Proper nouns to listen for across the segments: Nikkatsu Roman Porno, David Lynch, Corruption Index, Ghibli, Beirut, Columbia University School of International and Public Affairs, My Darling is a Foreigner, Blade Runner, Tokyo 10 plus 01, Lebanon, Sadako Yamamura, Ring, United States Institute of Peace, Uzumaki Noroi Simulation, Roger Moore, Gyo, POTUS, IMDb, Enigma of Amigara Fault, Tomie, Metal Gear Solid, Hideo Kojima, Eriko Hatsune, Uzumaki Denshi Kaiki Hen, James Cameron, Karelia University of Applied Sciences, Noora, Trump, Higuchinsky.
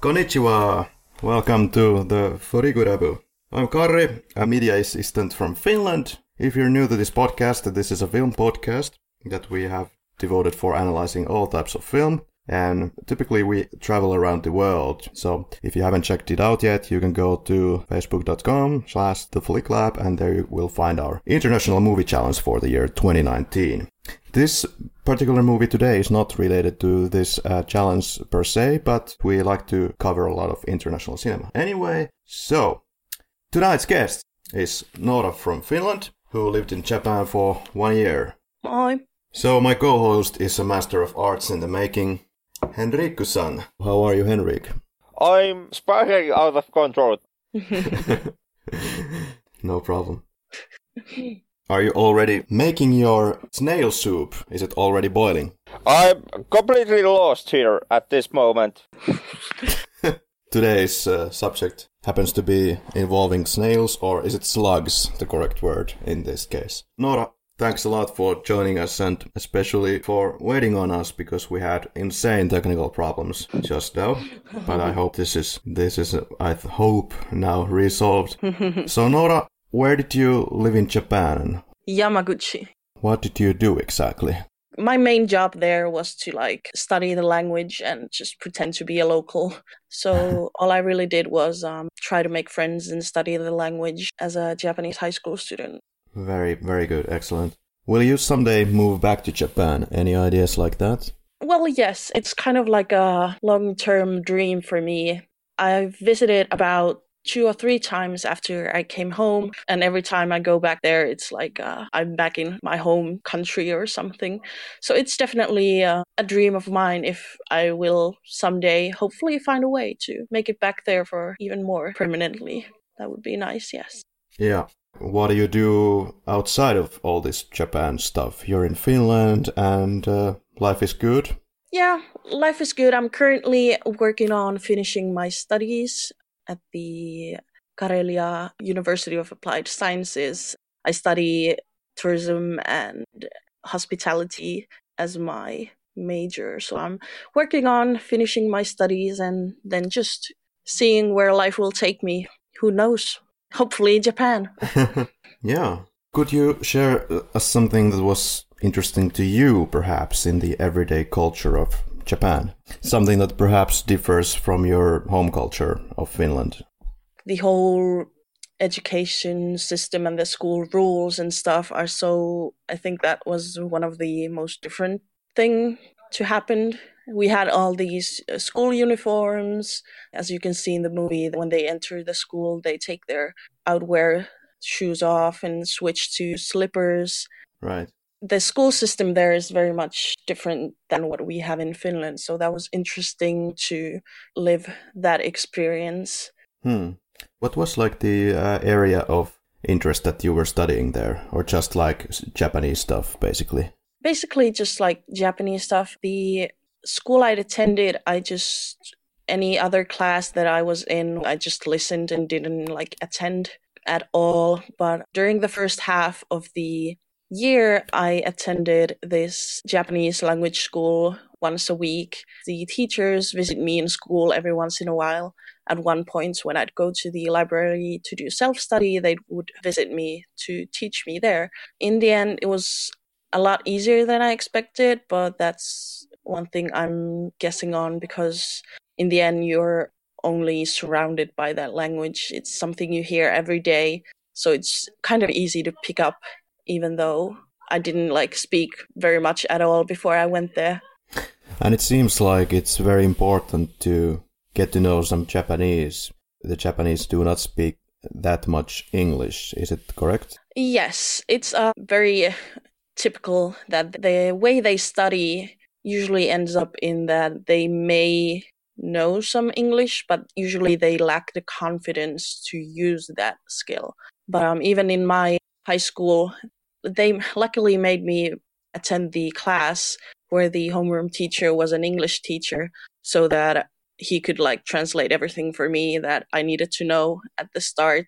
Konnichiwa! Welcome to the Furigurabu. I'm Karri, a media assistant from Finland. If you're new to this podcast, this is a film podcast that we have devoted for analyzing all types of film. And typically we travel around the world. So if you haven't checked it out yet, you can go to facebook.com/theflicklab and there you will find our international movie challenge for the year 2019. This particular movie today is not related to this challenge per se, but we like to cover a lot of international cinema. Anyway, so tonight's guest is Noora from Finland, who lived in Japan for 1 year. Hi. So my co-host is a master of arts in the making, Henriku-san. How are you, Henrik? I'm spiraling out of control. No problem. Are you already making your snail soup? Is it already boiling? I'm completely lost here at this moment. Today's subject happens to be involving snails, or is it slugs, the correct word in this case? Noora, thanks a lot for joining us and especially for waiting on us, because we had insane technical problems just now. But I hope this is now resolved. So Noora, where did you live in Japan? Yamaguchi. What did you do exactly? My main job there was to study the language and just pretend to be a local. So all I really did was try to make friends and study the language as a Japanese high school student. Very, very good. Excellent. Will you someday move back to Japan? Any ideas like that? Well, yes. It's kind of like a long-term dream for me. I visited about 2 or 3 times after I came home, and every time I go back there it's I'm back in my home country or something. So it's definitely a dream of mine if I will someday hopefully find a way to make it back there for even more permanently. That would be nice, yes. Yeah. What do you do outside of all this Japan stuff? You're in Finland and life is good? Yeah, life is good. I'm currently working on finishing my studies at the Karelia University of Applied Sciences. I study tourism and hospitality as my major. So I'm working on finishing my studies and then just seeing where life will take me. Who knows? Hopefully Japan. Yeah. Could you share something that was interesting to you, perhaps, in the everyday culture of Japan? Something that perhaps differs from your home culture of Finland. The whole education system and the school rules and stuff are so... I think that was one of the most different thing to happen. We had all these school uniforms. As you can see in the movie, when they enter the school, they take their outwear shoes off and switch to slippers. Right. The school system there is very much different than what we have in Finland. So that was interesting to live that experience. What was the area of interest that you were studying there? Or just Japanese stuff, basically? Basically just Japanese stuff. The school I attended, any other class that I was in, I just listened and didn't attend at all. But during the first half of the year, I attended this Japanese language school once a week. The teachers visit me in school every once in a while. At one point, when I'd go to the library to do self-study, they would visit me to teach me there. In the end, it was a lot easier than I expected, but that's one thing I'm guessing on, because in the end, you're only surrounded by that language. It's something you hear every day, so it's kind of easy to pick up, even though I didn't speak very much at all before I went there. And it seems it's very important to get to know some Japanese. The Japanese do not speak that much English, is it correct? Yes, it's very typical that the way they study usually ends up in that they may know some English, but usually they lack the confidence to use that skill. But even in my high school, they luckily made me attend the class where the homeroom teacher was an English teacher so that he could like translate everything for me that I needed to know at the start.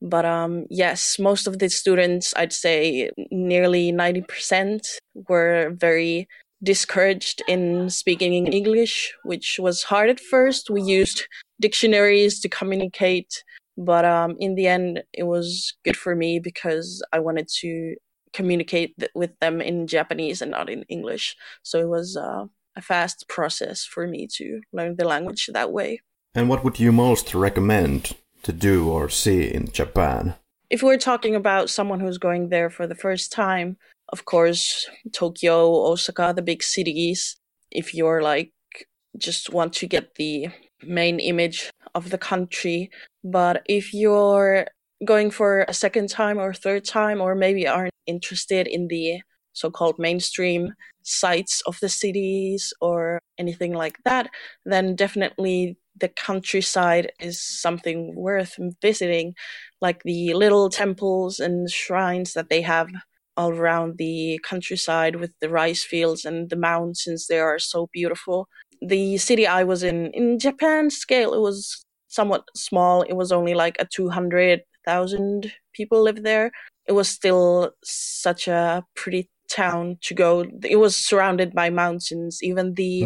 But yes, most of the students, I'd say nearly 90%, were very discouraged in speaking in English, which was hard at first. We used dictionaries to communicate, but in the end, it was good for me because I wanted to communicate with them in Japanese and not in English. So it was a fast process for me to learn the language that way. And what would you most recommend to do or see in Japan? If we're talking about someone who's going there for the first time, of course, Tokyo, Osaka, the big cities. If you're like, just want to get the main image of the country. But if you're going for a second time or third time, or maybe aren't interested in the so-called mainstream sites of the cities or anything like that, then definitely the countryside is something worth visiting, like the little temples and shrines that they have all around the countryside with the rice fields and the mountains. They are so beautiful. The city I was in Japan scale, it was somewhat small. It was only like a 200,000 people lived there. It was still such a pretty town to go. It was surrounded by mountains. Even the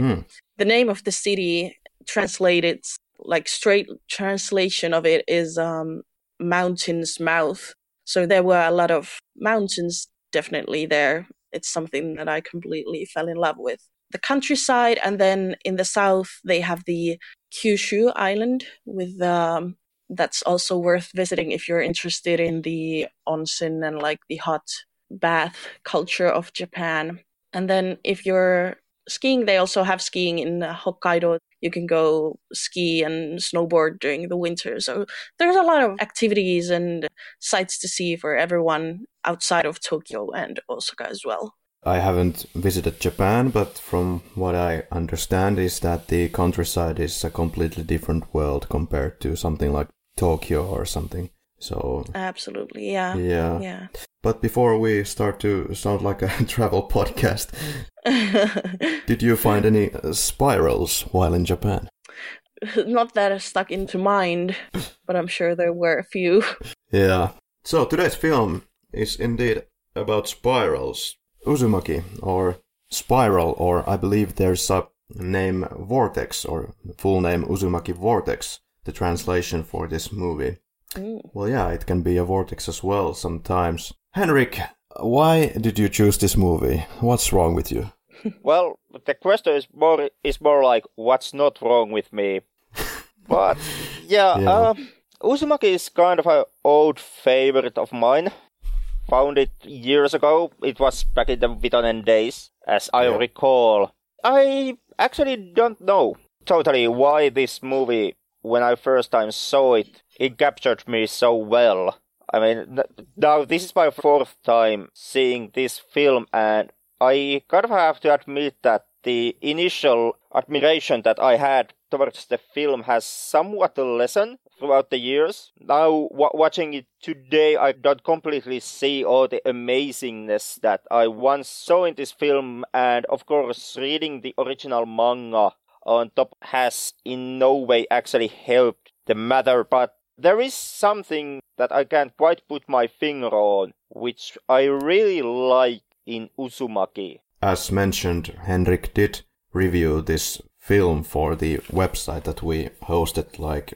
name of the city translated, like straight translation of it is Mountain's Mouth. So there were a lot of mountains definitely there. It's something that I completely fell in love with. The countryside, and then in the south, they have the Kyushu Island with that's also worth visiting if you're interested in the onsen and like the hot bath culture of Japan. And then if you're skiing, they also have skiing in Hokkaido. You can go ski and snowboard during the winter. So there's a lot of activities and sights to see for everyone outside of Tokyo and Osaka as well. I haven't visited Japan, but from what I understand is that the countryside is a completely different world compared to something like Tokyo or something. So absolutely, yeah. But before we start to sound like a travel podcast, did you find any spirals while in Japan? Not that I stuck into mind, but I'm sure there were a few. Yeah. So today's film is indeed about spirals. Uzumaki, or Spiral, or I believe there's a name Vortex, or full name Uzumaki Vortex, the translation for this movie. Well, yeah, it can be a vortex as well sometimes. Henrik, why did you choose this movie? What's wrong with you? Well, the question is more like, what's not wrong with me? But, yeah. Uzumaki is kind of an old favorite of mine. Found it years ago. It was back in the Vitonen days, as I recall. I actually don't know totally why this movie, when I first time saw it, it captured me so well. I mean, now this is my fourth time seeing this film, and I kind of have to admit that the initial admiration that I had towards the film has somewhat lessened throughout the years. Now, watching it today, I don't completely see all the amazingness that I once saw in this film, and of course, reading the original manga on top has in no way actually helped the matter, but there is something that I can't quite put my finger on, which I really like in Uzumaki. As mentioned, Henrik did review this film for the website that we hosted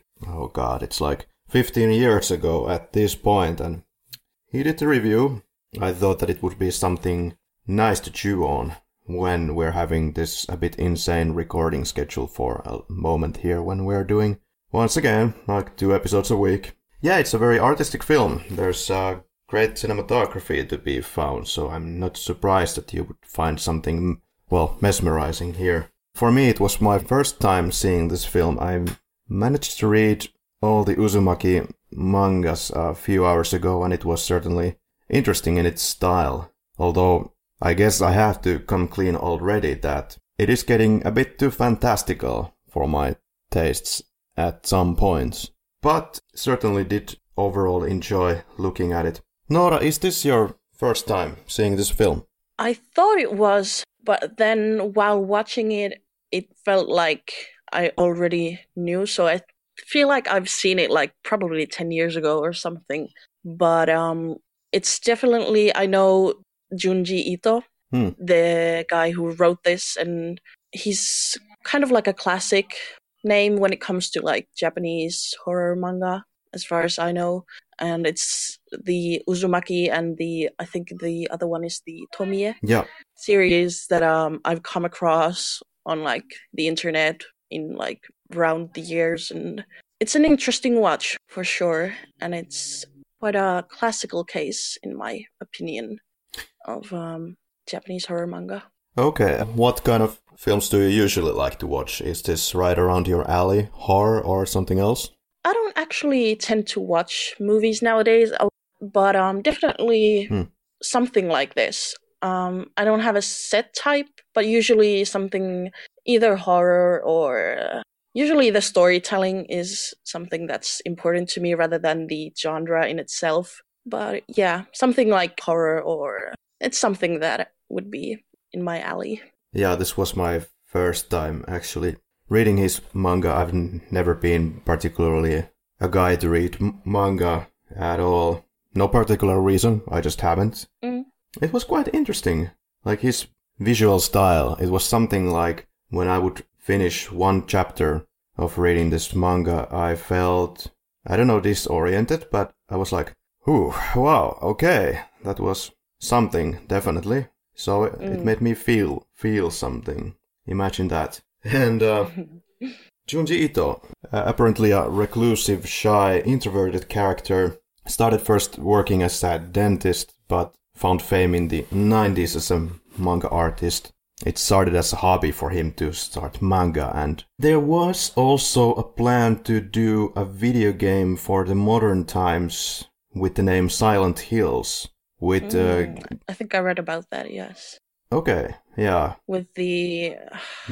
it's like 15 years ago at this point, and he did the review. I thought that it would be something nice to chew on when we're having this a bit insane recording schedule for a moment here when we're doing, once again, like 2 episodes a week. Yeah, it's a very artistic film. There's great cinematography to be found, so I'm not surprised that you would find something, mesmerizing here. For me, it was my first time seeing this film. I managed to read all the Uzumaki mangas a few hours ago, and it was certainly interesting in its style, although I guess I have to come clean already that it is getting a bit too fantastical for my tastes at some points, but certainly did overall enjoy looking at it. Noora, is this your first time seeing this film? I thought it was, but then while watching it, it felt like I already knew. So I feel like I've seen it like probably 10 years ago or something. But it's definitely, I know Junji Ito, the guy who wrote this, and he's kind of like a classic name when it comes to like Japanese horror manga, as far as I know. And it's the Uzumaki and the, I think the other one is the Tomie series that I've come across on like the internet in like around the years. And it's an interesting watch for sure. And it's quite a classical case, in my opinion, of Japanese horror manga. Okay, what kind of films do you usually like to watch? Is this right around your alley, horror or something else? I don't actually tend to watch movies nowadays, but definitely something like this. I don't have a set type, but usually something either horror or usually the storytelling is something that's important to me rather than the genre in itself. But yeah, something like horror, or it's something that would be in my alley. Yeah, this was my first time actually reading his manga. I've never been particularly a guy to read manga at all. No particular reason, I just haven't. It was quite interesting. Like his visual style, it was something like when I would finish one chapter of reading this manga, I felt, I don't know, disoriented, but I was like, ooh, wow, okay, that was something, definitely. So it made me feel something. Imagine that. And Junji Ito, apparently a reclusive, shy, introverted character, started first working as a dentist, but found fame in the 90s as a manga artist. It started as a hobby for him to start manga, and there was also a plan to do a video game for the modern times with the name Silent Hills. With I think I read about that, yes. Okay, yeah. With the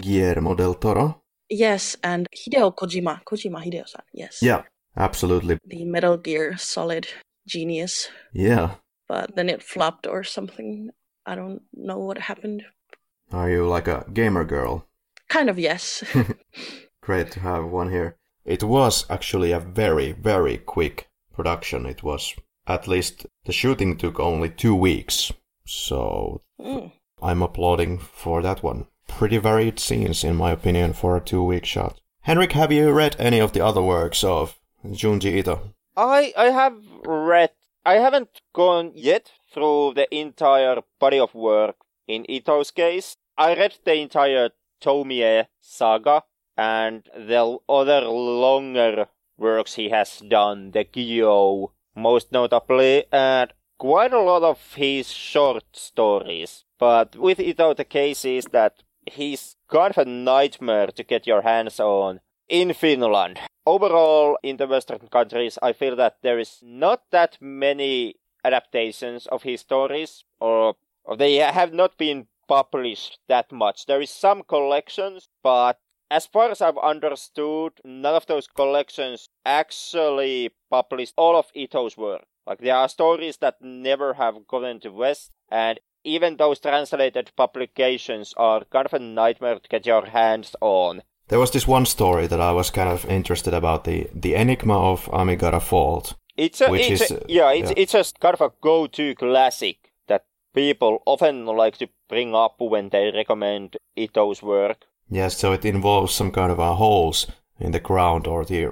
Guillermo del Toro? Yes, and Hideo Kojima. Kojima Hideo-san, yes. Yeah, absolutely. The Metal Gear Solid genius. Yeah. But then it flopped or something. I don't know what happened. Are you like a gamer girl? Kind of, yes. Great to have one here. It was actually a very, very quick production. It was... At least the shooting took only 2 weeks, so I'm applauding for that one. Pretty varied scenes, in my opinion, for a 2-week shot. Henrik, have you read any of the other works of Junji Ito? I have read... I haven't gone yet through the entire body of work in Ito's case. I read the entire Tomie saga and the other longer works he has done, the Gyo... most notably, and quite a lot of his short stories. But with Ito, the case is that he's kind of a nightmare to get your hands on in Finland. Overall, in the Western countries, I feel that there is not that many adaptations of his stories, or they have not been published that much. There is some collections, but as far as I've understood, none of those collections actually published all of Ito's work. Like, there are stories that never have gotten to West, and even those translated publications are kind of a nightmare to get your hands on. There was this one story that I was kind of interested about, the Enigma of Amigara Fault. It's just kind of a go-to classic that people often like to bring up when they recommend Ito's work. Yes, so it involves some kind of holes in the ground or the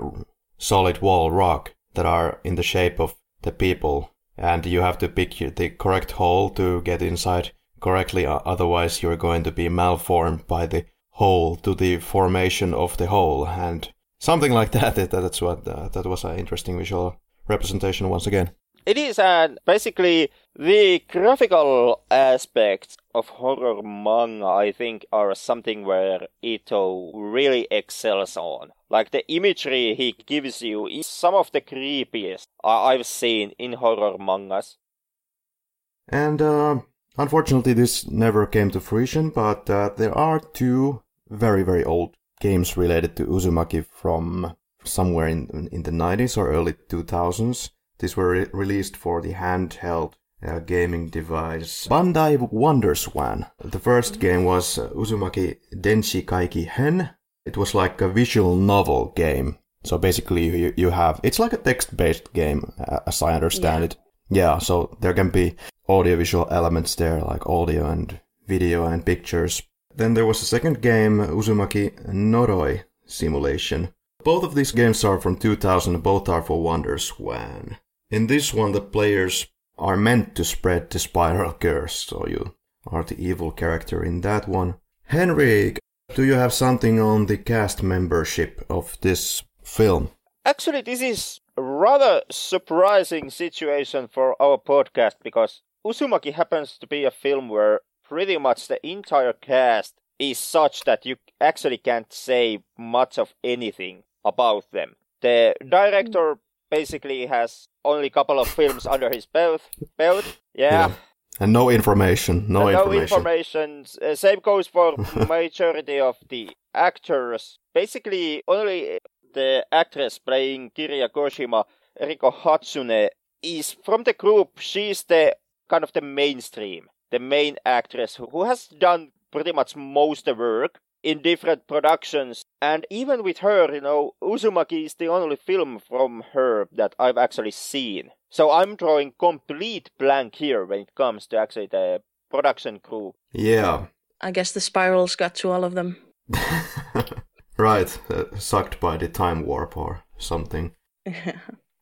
solid wall rock that are in the shape of the people. And you have to pick the correct hole to get inside correctly, otherwise you're going to be malformed by the hole to the formation of the hole. And something like that, that was an interesting visual representation once again. It is, and basically the graphical aspects of horror manga, I think, are something where Ito really excels on. Like the imagery he gives you is some of the creepiest I've seen in horror mangas. And unfortunately this never came to fruition, but there are two very, very old games related to Uzumaki from somewhere in the 90s or early 2000s. These were released for the handheld gaming device. Bandai Wonderswan. The first game was Uzumaki Denshi Kaiki Hen. It was like a visual novel game. So basically you have, it's like a text-based game, as I understand it. Yeah, so there can be audiovisual elements there, like audio and video and pictures. Then there was a second game, Uzumaki Noroi Simulation. Both of these games are from 2000, both are for Wonderswan. In this one, the players are meant to spread the spiral curse, so you are the evil character in that one. Henrik, do you have something on the cast membership of this film? Actually, this is a rather surprising situation for our podcast, because Uzumaki happens to be a film where pretty much the entire cast is such that you actually can't say much of anything about them. The director basically has only a couple of films under his belt. Yeah. And no information. No information. Same goes for majority of the actors. Basically, only the actress playing Akira Kurosawa, Eriko Hatsune, is from the group. She's the kind of the mainstream, the main actress who has done pretty much most of the work in different productions. And even with her, you know, Uzumaki is the only film from her that I've actually seen. So I'm drawing complete blank here when it comes to actually the production crew. Yeah. I guess the spirals got to all of them. Right. Sucked by the time warp or something.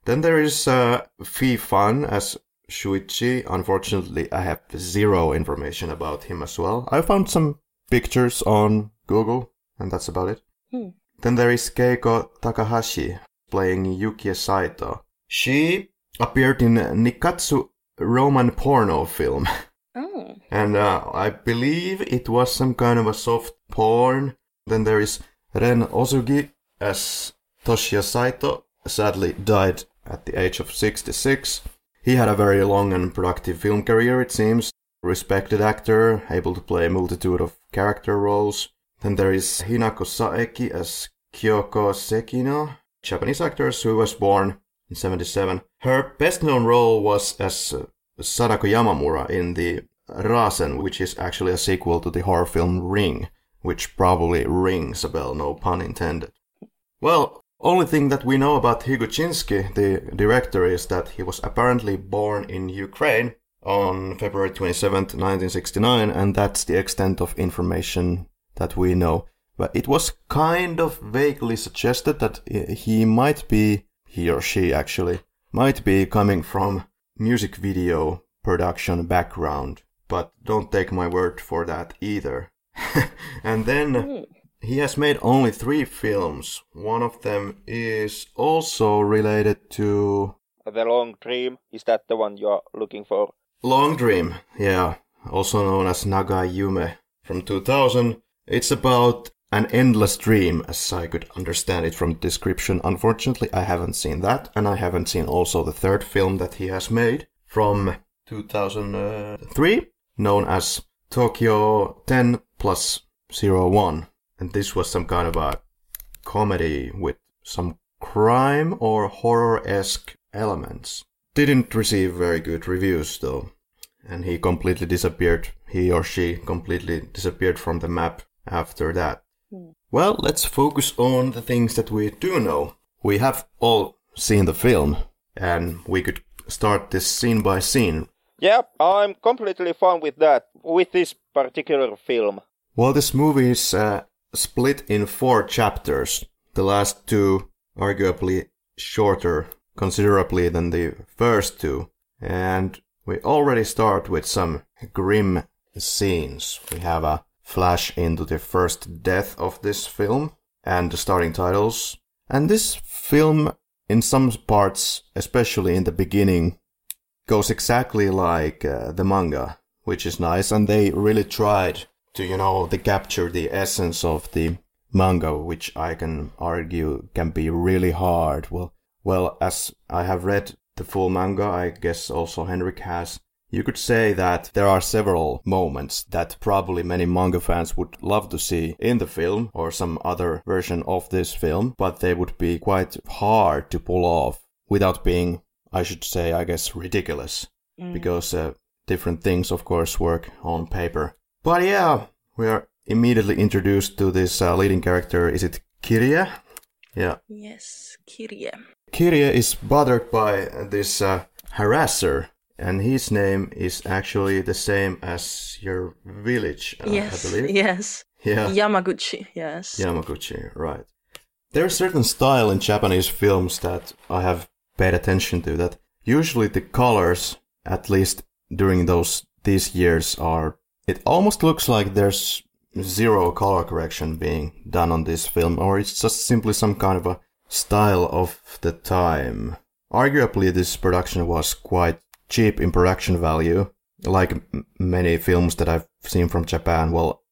Then there is Fi Fan as Shuichi. Unfortunately, I have zero information about him as well. I found some pictures on Google, and that's about it. Then there is Keiko Takahashi playing Yukie Saito. She appeared in Nikkatsu Roman Porno film. Oh. And I believe it was some kind of a soft porn. Then there is Ren Osugi as Toshiya Saito. Sadly died at the age of 66. He had a very long and productive film career, it seems. Respected actor, able to play a multitude of character roles. Then there is Hinako Saeki as Kyoko Sekino, Japanese actress who was born in 1977. Her best-known role was as Sadako Yamamura in the Rasen, which is actually a sequel to the horror film Ring, which probably rings a bell, no pun intended. Well, only thing that we know about Higuchinsky, the director, is that he was apparently born in Ukraine on February 27th, 1969, and that's the extent of information that we know. But it was kind of vaguely suggested that he or she might be coming from music video production background, but don't take my word for that either. And then he has made only 3 films. One of them is also related to... The Long Dream. Is that the one you're looking for? Long Dream, yeah. Also known as Nagai Yume from 2000. It's about an endless dream, as I could understand it from the description. Unfortunately, I haven't seen that, and I haven't seen also the third film that he has made from 2003, known as Tokyo 10 plus 01. And this was some kind of a comedy with some crime or horror-esque elements. Didn't receive very good reviews though. And he completely disappeared. He or she completely disappeared from the map after that. Well, let's focus on the things that we do know. We have all seen the film, and we could start this scene by scene. Yeah, I'm completely fine with that, with this particular film. Well, this movie is split in 4 chapters. The last 2 arguably shorter considerably than the first 2. And we already start with some grim scenes. We have a flash into the first death of this film and the starting titles. And this film, in some parts, especially in the beginning, goes exactly like the manga, which is nice. And they really tried to, they capture the essence of the manga, which I can argue can be really hard. Well, as I have read the full manga, I guess also Henrik has, you could say that there are several moments that probably many manga fans would love to see in the film or some other version of this film, but they would be quite hard to pull off without being, I should say, I guess, ridiculous. because different things, of course, work on paper. But yeah, we are immediately introduced to this leading character. Is it Kiria? Yeah. Yes, Kiria. Kiria is bothered by this harasser, and his name is actually the same as your village, yes, I believe. Yes, yeah. Yamaguchi, yes. Yamaguchi, right. There are certain style in Japanese films that I have paid attention to, that usually the colors, at least during these years, are... It almost looks like there's zero color correction being done on this film, or it's just simply some kind of a style of the time. Arguably, this production was quite cheap in production value, like many films that I've seen from Japan, well,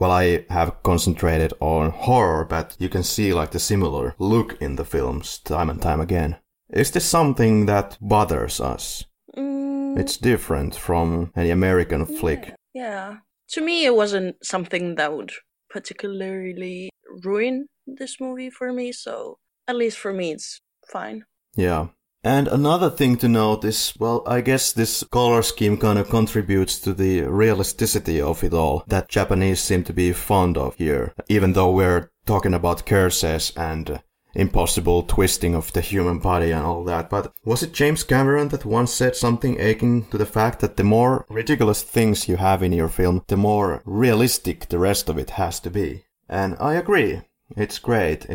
I have concentrated on horror, but you can see like the similar look in the films time and time again. Is this something that bothers us? It's different from any American flick. Yeah. To me, it wasn't something that would particularly ruin this movie for me, so at least for me, it's fine. Yeah. And another thing to note is, well, I guess this color scheme kind of contributes to the realisticity of it all that Japanese seem to be fond of here, even though we're talking about curses and impossible twisting of the human body and all that. But was it James Cameron that once said something akin to the fact that the more ridiculous things you have in your film, the more realistic the rest of it has to be? And I agree. It's great.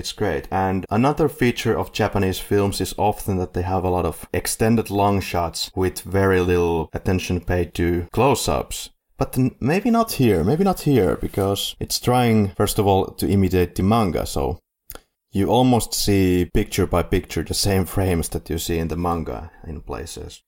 And another feature of Japanese films is often that they have a lot of extended long shots with very little attention paid to close-ups. But maybe not here, because it's trying, first of all, to imitate the manga, so you almost see picture by picture the same frames that you see in the manga in places.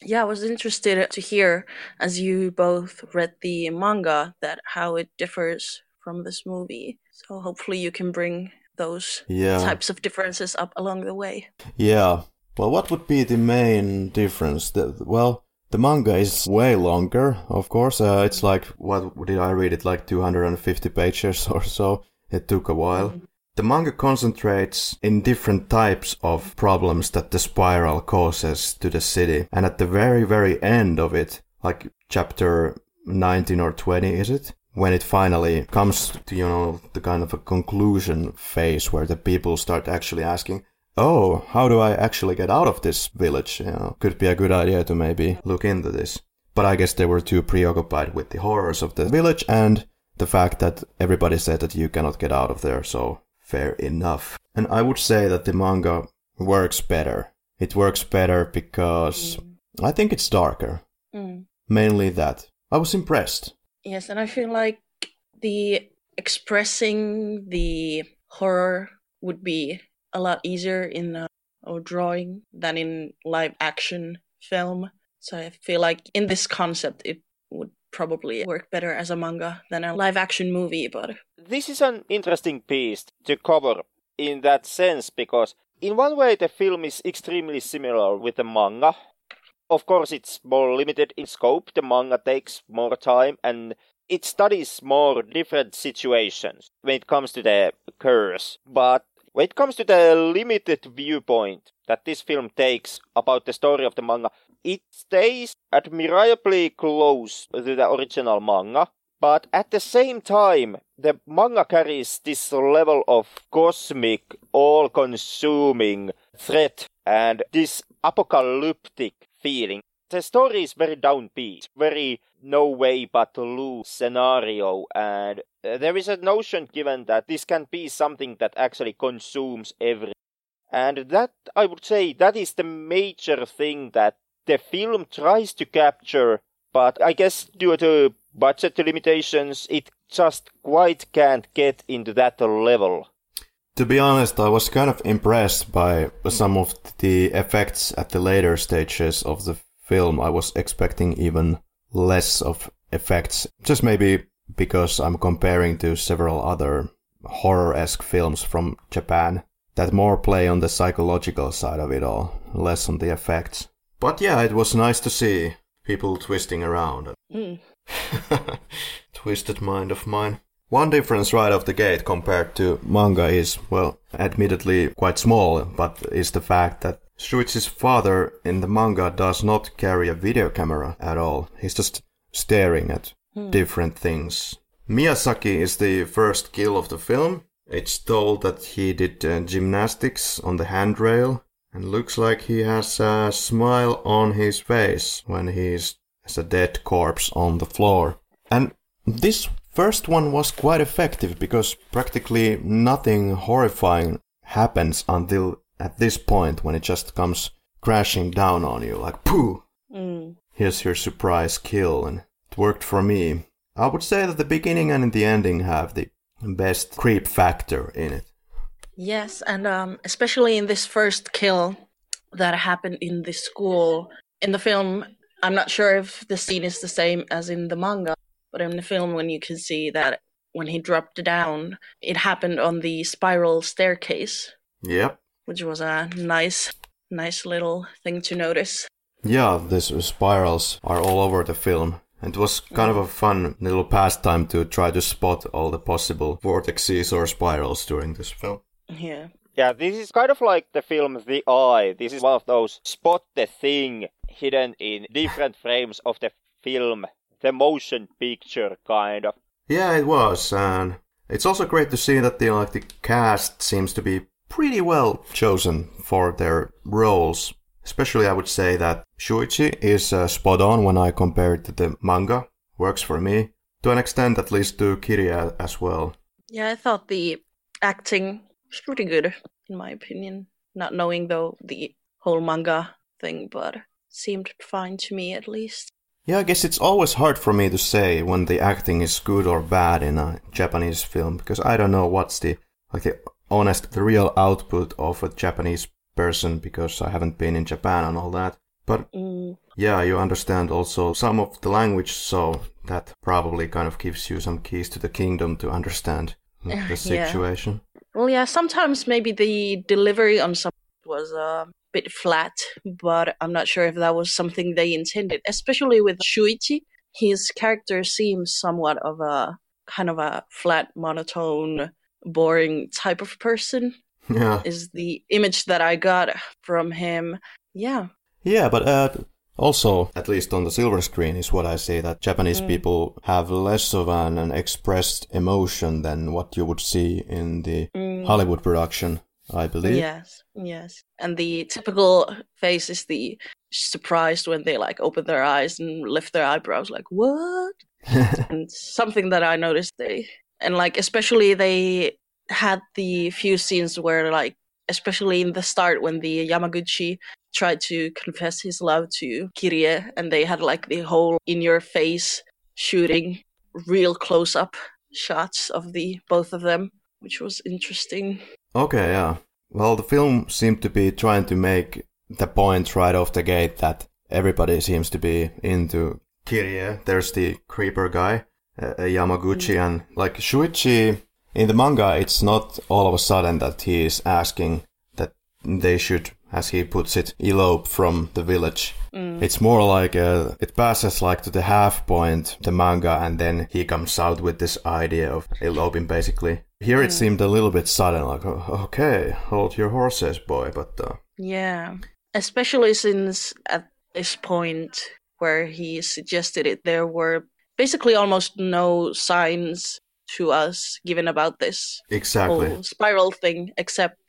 Yeah, I was interested to hear, as you both read the manga, that how it differs from this movie. So hopefully you can bring those types of differences up along the way. Yeah. Well, what would be the main difference? The manga is way longer, of course. It's like, what did I read? It like 250 pages or so. It took a while. Mm-hmm. The manga concentrates in different types of problems that the spiral causes to the city. And at the very, very end of it, like chapter 19 or 20, is it? When it finally comes to, the kind of a conclusion phase where the people start actually asking, oh, how do I actually get out of this village? Could be a good idea to maybe look into this. But I guess they were too preoccupied with the horrors of the village and the fact that everybody said that you cannot get out of there, so fair enough. And I would say that the manga works better. It works better because I think it's darker. Mm. Mainly that. I was impressed. Yes, and I feel like the expressing the horror would be a lot easier in drawing than in live action film. So I feel like in this concept, it would probably work better as a manga than a live action movie. But this is an interesting piece to cover in that sense, because in one way the film is extremely similar with the manga. Of course, it's more limited in scope. The manga takes more time and it studies more different situations when it comes to the curse. But when it comes to the limited viewpoint that this film takes about the story of the manga, it stays admirably close to the original manga. But at the same time, the manga carries this level of cosmic, all-consuming threat and this apocalyptic feeling. The story is very downbeat, very no way but lose scenario, and there is a notion given that this can be something that actually consumes everything. And that, I would say, that is the major thing that the film tries to capture, but I guess due to budget limitations, it just quite can't get into that level. To be honest, I was kind of impressed by some of the effects at the later stages of the film. I was expecting even less of effects, just maybe because I'm comparing to several other horror-esque films from Japan that more play on the psychological side of it all, less on the effects. But yeah, it was nice to see people twisting around. Mm. Twisted mind of mine. One difference right off the gate compared to manga is, well, admittedly quite small, but is the fact that Shuichi's father in the manga does not carry a video camera at all. He's just staring at different things. Miyazaki is the first kill of the film. It's told that he did gymnastics on the handrail, and looks like he has a smile on his face when he's as a dead corpse on the floor. And this first one was quite effective because practically nothing horrifying happens until at this point when it just comes crashing down on you like pooh. Here's your surprise kill, and it worked for me. I would say that the beginning and the ending have the best creep factor in it. Yes, and especially in this first kill that happened in the school. In the film, I'm not sure if the scene is the same as in the manga, but in the film when you can see that when he dropped down, it happened on the spiral staircase. Yep. Which was a nice little thing to notice. Yeah, these spirals are all over the film. It was kind of a fun little pastime to try to spot all the possible vortexes or spirals during this film. Yeah. Yeah, this is kind of like the film The Eye. This is one of those spot the thing hidden in different frames of the film. The motion picture, kind of. Yeah, it was. And it's also great to see that the cast seems to be pretty well chosen for their roles. Especially I would say that Shuichi is spot on when I compare it to the manga. Works for me. To an extent, at least to Kiria as well. Yeah, I thought the acting was pretty good, in my opinion. Not knowing, though, the whole manga thing, but seemed fine to me at least. Yeah, I guess it's always hard for me to say when the acting is good or bad in a Japanese film, because I don't know what's the real output of a Japanese person, because I haven't been in Japan and all that. But yeah, you understand also some of the language, so that probably kind of gives you some keys to the kingdom to understand the situation. Yeah. Well, yeah, sometimes maybe the delivery on some was bit flat, but I'm not sure if that was something they intended, especially with Shuichi. His character seems somewhat of a kind of a flat, monotone, boring type of person. Yeah, is the image that I got from him. Yeah. Yeah, but also, at least on the silver screen, is what I see, that Japanese people have less of an expressed emotion than what you would see in the Hollywood production, I believe. Yes. And the typical face is the surprised when they open their eyes and lift their eyebrows like, what? And something that I noticed especially they had the few scenes where especially in the start when the Yamaguchi tried to confess his love to Kirie, and they had the whole in-your-face shooting, real close-up shots of the both of them, which was interesting. Okay, yeah. Well, the film seemed to be trying to make the point right off the gate that everybody seems to be into Kirie. There's the creeper guy, Yamaguchi, and Shuichi. In the manga, it's not all of a sudden that he is asking that they should, as he puts it, elope from the village. It's more it passes to the half point, the manga, and then he comes out with this idea of eloping, basically. Here it seemed a little bit sudden, okay, hold your horses, boy, but... Yeah, especially since at this point where he suggested it, there were basically almost no signs to us given about this whole spiral thing, except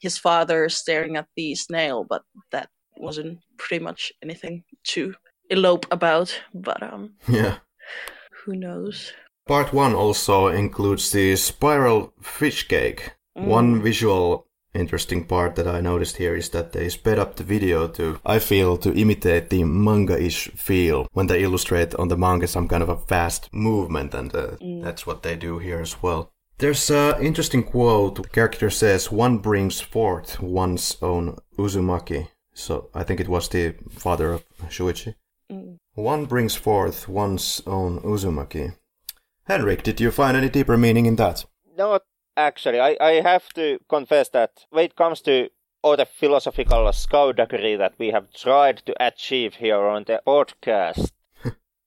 his father staring at the snail, but that wasn't pretty much anything to elope about, but yeah, who knows. Part 1 also includes the spiral fish cake. One visual interesting part that I noticed here is that they sped up the video to imitate the manga-ish feel when they illustrate on the manga some kind of a fast movement, and that's what they do here as well. There's an interesting quote. The character says, "One brings forth one's own Uzumaki." So I think it was the father of Shuichi. One brings forth one's own Uzumaki. Henrik, did you find any deeper meaning in that? No. Actually, I have to confess that when it comes to all the philosophical skullduggery that we have tried to achieve here on the podcast,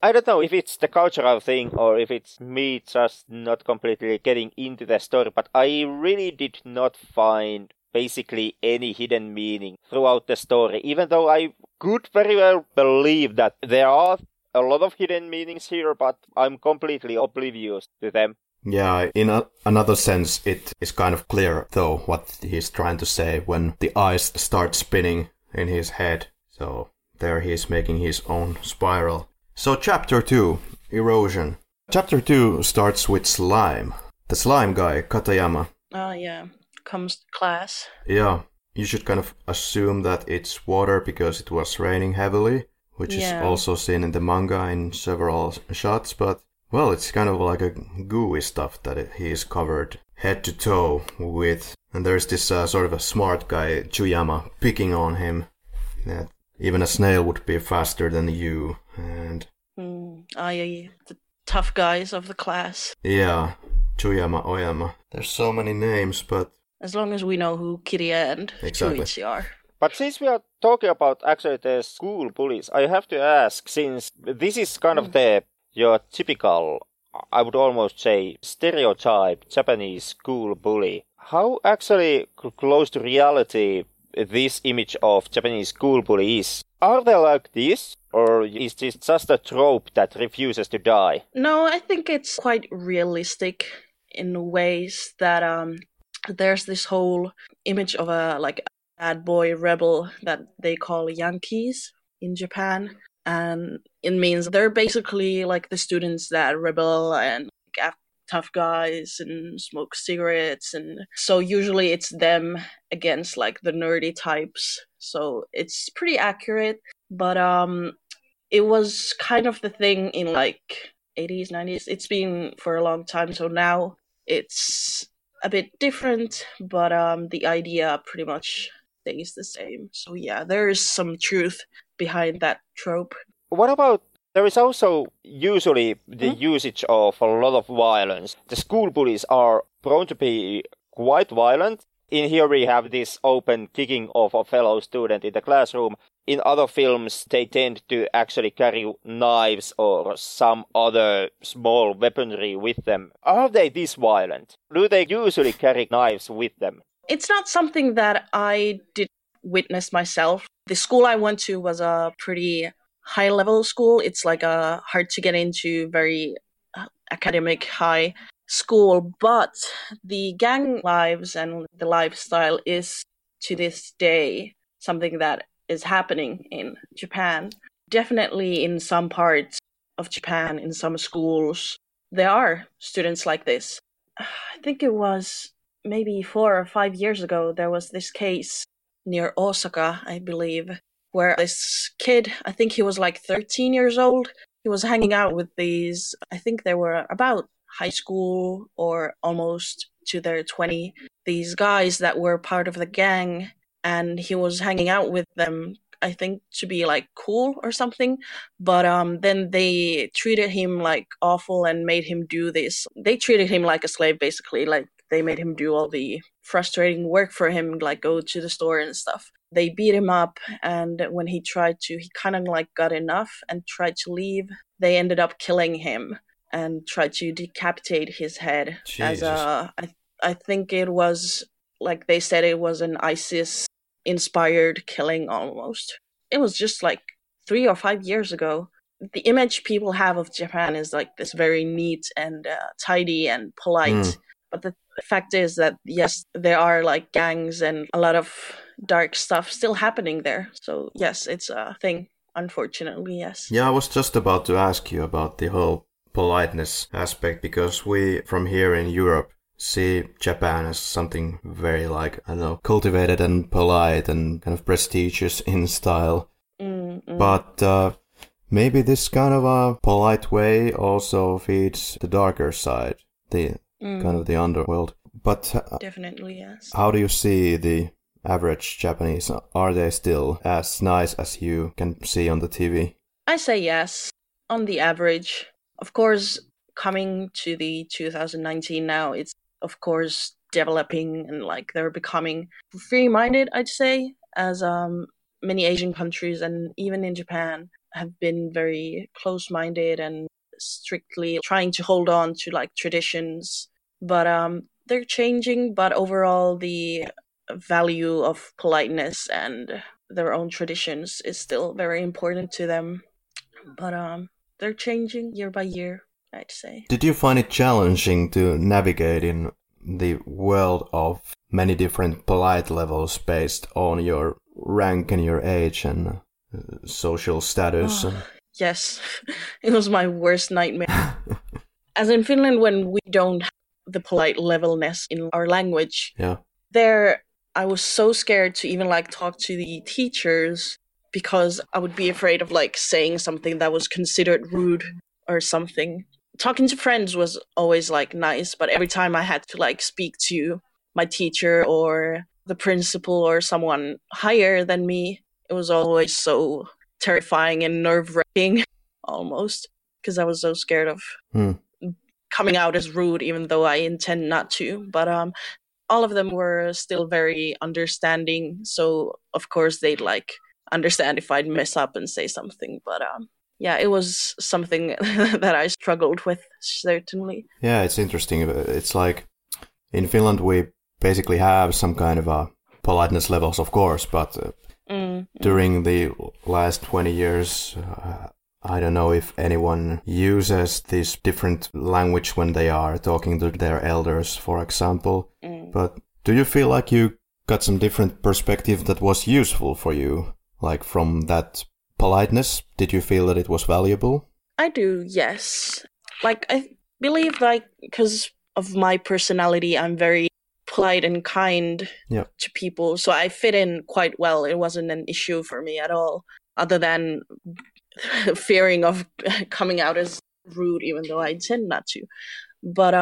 I don't know if it's the cultural thing or if it's me just not completely getting into the story, but I really did not find basically any hidden meaning throughout the story, even though I could very well believe that there are a lot of hidden meanings here, but I'm completely oblivious to them. Yeah, in another sense, it is kind of clear, though, what he's trying to say when the eyes start spinning in his head. So there he is making his own spiral. So Chapter 2, Erosion. Chapter 2 starts with slime. The slime guy, Katayama. Yeah. Comes to class. Yeah. You should kind of assume that it's water because it was raining heavily, which is also seen in the manga in several shots, but... Well, it's kind of like a gooey stuff that he is covered head to toe with. And there's this sort of a smart guy, Tsuyama, picking on him. Yeah, even a snail would be faster than you. And the tough guys of the class. Yeah, Tsuyama, Oyama. There's so many names, but... As long as we know who Kiria and Tsuichi are. But since we are talking about actually the school bullies, I have to ask, since this is kind of the... Your typical, I would almost say, stereotype Japanese school bully. How actually close to reality this image of Japanese school bully is? Are they like this, or is this just a trope that refuses to die? No, I think it's quite realistic in ways that there's this whole image of a bad boy rebel that they call Yankees in Japan. And it means they're basically like the students that rebel and act tough guys and smoke cigarettes. And so usually it's them against like the nerdy types. So it's pretty accurate. But it was kind of the thing in like 80s, 90s. It's been for a long time. So now it's a bit different, but the idea pretty much stays the same. So yeah, there is some truth behind that trope. What about, there is also usually the usage of a lot of violence. The school bullies are prone to be quite violent. In here we have this open kicking of a fellow student in the classroom. In other films they tend to actually carry knives or some other small weaponry with them. Are they this violent? Do they usually carry knives with them? It's not something that I did witness myself. The school I went to was a pretty high-level school. It's like a hard-to-get-into, very academic high school. But the gang lives and the lifestyle is, to this day, something that is happening in Japan. Definitely in some parts of Japan, in some schools, there are students like this. I think it was maybe 4 or 5 years ago, there was this case near Osaka, I believe, where this kid, I think he was like 13 years old, he was hanging out with these, I think they were about high school or almost to their 20, these guys that were part of the gang, and he was hanging out with them, I think, to be like cool or something, but then they treated him like awful and made him do this. They treated him like a slave, basically, like they made him do all the frustrating work for him, like go to the store and stuff. They beat him up, and when he tried to, he kind of like got enough and tried to leave. They ended up killing him and tried to decapitate his head. Jesus. As a, I think it was, like they said, it was an ISIS-inspired killing almost. It was just like 3 or 5 years ago. The image people have of Japan is like this very neat and tidy and polite. But the fact is that, yes, there are like gangs and a lot of dark stuff still happening there. So, yes, it's a thing, unfortunately, yes. Yeah, I was just about to ask you about the whole politeness aspect, because we, from here in Europe, see Japan as something very, like, I don't know, cultivated and polite and kind of prestigious in style. But maybe this kind of a polite way also feeds the darker side, the... kind of the underworld. But definitely, yes. How do you see the average Japanese? Are they still as nice as you can see on the TV? I say yes, on the average. Of course, coming to the 2019 now, it's of course developing and like they're becoming free-minded, I'd say, as many Asian countries and even in Japan have been very close-minded and strictly trying to hold on to like traditions. But they're changing, but overall the value of politeness and their own traditions is still very important to them. But they're changing year by year, I'd say. Did you find it challenging to navigate in the world of many different polite levels based on your rank and your age and social status? Oh, yes, it was my worst nightmare. As in Finland, when we don't have the polite levelness in our language, there I was so scared to even talk to the teachers because I would be afraid of saying something that was considered rude or something. Talking to friends was always nice, but every time I had to speak to my teacher or the principal or someone higher than me, it was always so terrifying and nerve-wracking almost because I was so scared of coming out as rude, even though I intend not to. But all of them were still very understanding, so of course they'd understand if I'd mess up and say something. But it was something that I struggled with, certainly. Yeah, it's interesting. It's in Finland we basically have some kind of politeness levels, of course, but during the last 20 years, I don't know if anyone uses this different language when they are talking to their elders, for example. But do you feel you got some different perspective that was useful for you? From that politeness, did you feel that it was valuable? I do, yes. I believe, because of my personality, I'm very polite and kind to people, so I fit in quite well. It wasn't an issue for me at all, other than fearing of coming out as rude, even though I intend not to. But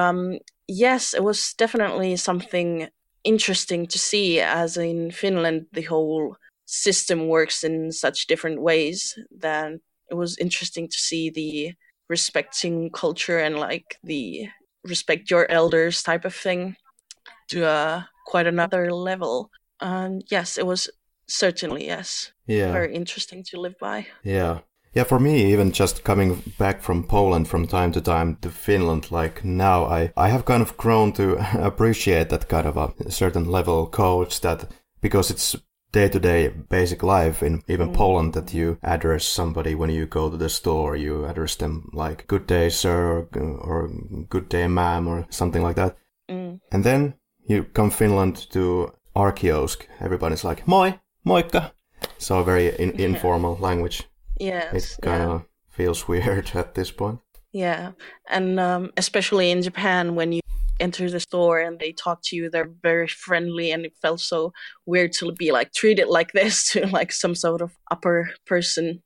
yes, it was definitely something interesting to see, as in Finland the whole system works in such different ways that it was interesting to see the respecting culture and the respect your elders type of thing to quite another level. And yes, it was certainly, yes, very interesting to live by. Yeah, for me, even just coming back from Poland from time to time to Finland, now I have kind of grown to appreciate that kind of a certain level codes, that because it's day-to-day basic life in even Poland that you address somebody when you go to the store, you address them good day sir or good day ma'am or something like that. And then you come Finland to our kiosk, everybody's moi, moikka. So very informal language. Yes, it kind of feels weird at this point. Yeah, and especially in Japan, when you enter the store and they talk to you, they're very friendly, and it felt so weird to be treated like this to some sort of upper person.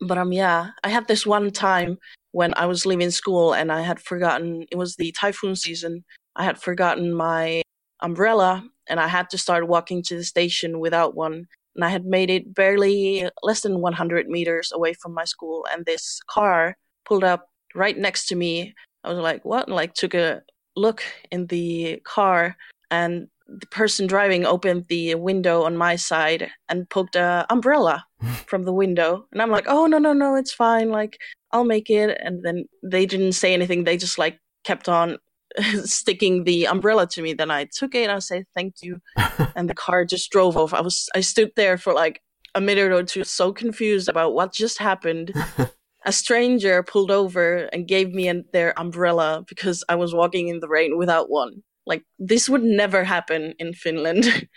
But I had this one time when I was leaving school and I had forgotten, it was the typhoon season, I had forgotten my umbrella and I had to start walking to the station without one. And I had made it barely less than 100 meters away from my school. And this car pulled up right next to me. I was what? And took a look in the car. And the person driving opened the window on my side and poked an umbrella from the window. And I'm oh, no, it's fine. I'll make it. And then they didn't say anything. They just kept on sticking the umbrella to me. Then I took it and I said thank you, and the car just drove off. I stood there for a minute or two, so confused about what just happened. A stranger pulled over and gave me their umbrella because I was walking in the rain without one. This would never happen in Finland.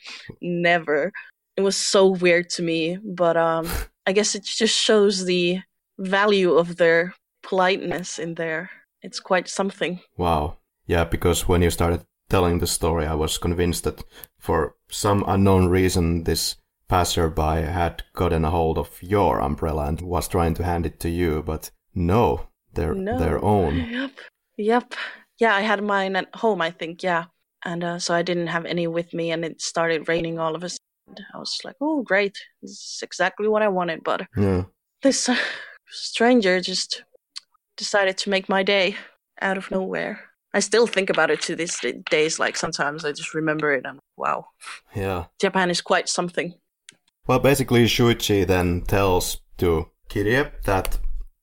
Never. It was so weird to me, but I guess it just shows the value of their politeness in there. It's quite something. Wow. Yeah, because when you started telling the story, I was convinced that for some unknown reason this passerby had gotten a hold of your umbrella and was trying to hand it to you, but no, their own. Yep. Yeah, I had mine at home, I think, yeah. And so I didn't have any with me, and it started raining all of a sudden. I was oh, great. This is exactly what I wanted, but this stranger just decided to make my day out of nowhere. I still think about it to these days. Sometimes I just remember it and wow. Yeah. Japan is quite something. Well, basically Shuichi then tells to Kirie that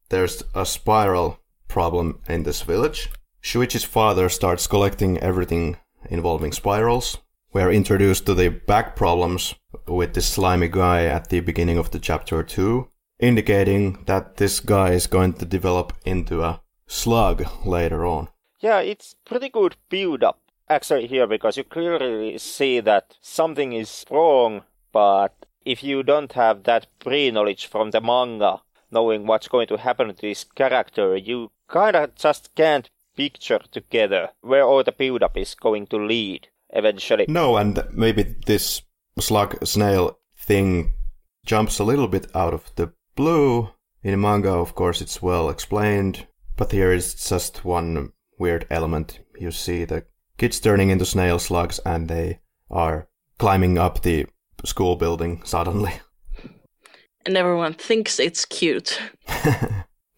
there's a spiral problem in this village. Shuichi's father starts collecting everything involving spirals. we're introduced to the back problems with this slimy guy at the beginning of the chapter 2, indicating that this guy is going to develop into a slug later on. Yeah, it's pretty good build-up actually here, because you clearly see that something is wrong, but if you don't have that pre-knowledge from the manga, knowing what's going to happen to this character, you kind of just can't picture together where all the build-up is going to lead eventually. No, and maybe this slug snail thing jumps a little bit out of the blue. In manga, of course, it's well explained, but here is just one weird element. You see the kids turning into snail slugs, and they are climbing up the school building suddenly. And everyone thinks it's cute.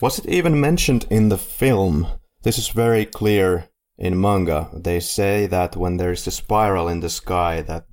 Was it even mentioned in the film? This is very clear in manga. They say that when there is a spiral in the sky, that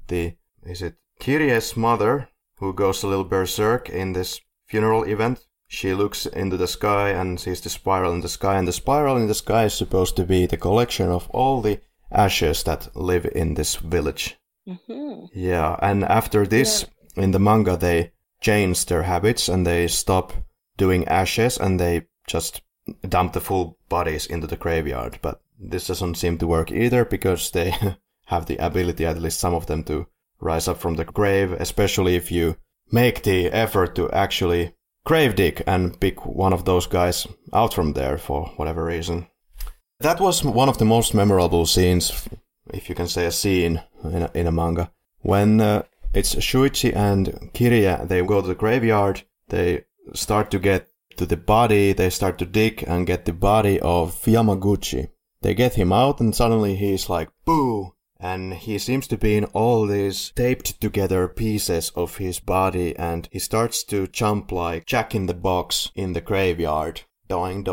Kirie's mother, who goes a little berserk in this funeral event, she looks into the sky and sees the spiral in the sky, and the spiral in the sky is supposed to be the collection of all the ashes that live in this village. Mm-hmm. Yeah, and after this, in the manga, they change their habits and they stop doing ashes and they just dump the full bodies into the graveyard. But this doesn't seem to work either, because they have the ability, at least some of them, to rise up from the grave, especially if you make the effort to actually grave dig and pick one of those guys out from there for whatever reason. That was one of the most memorable scenes, if you can say a scene, in a manga. When it's Shuichi and Kirie, they go to the graveyard, they start to get to the body, they start to dig and get the body of Yamaguchi. They get him out and suddenly he's like, boo! And he seems to be in all these taped together pieces of his body, and he starts to jump like Jack in the Box in the graveyard, doing,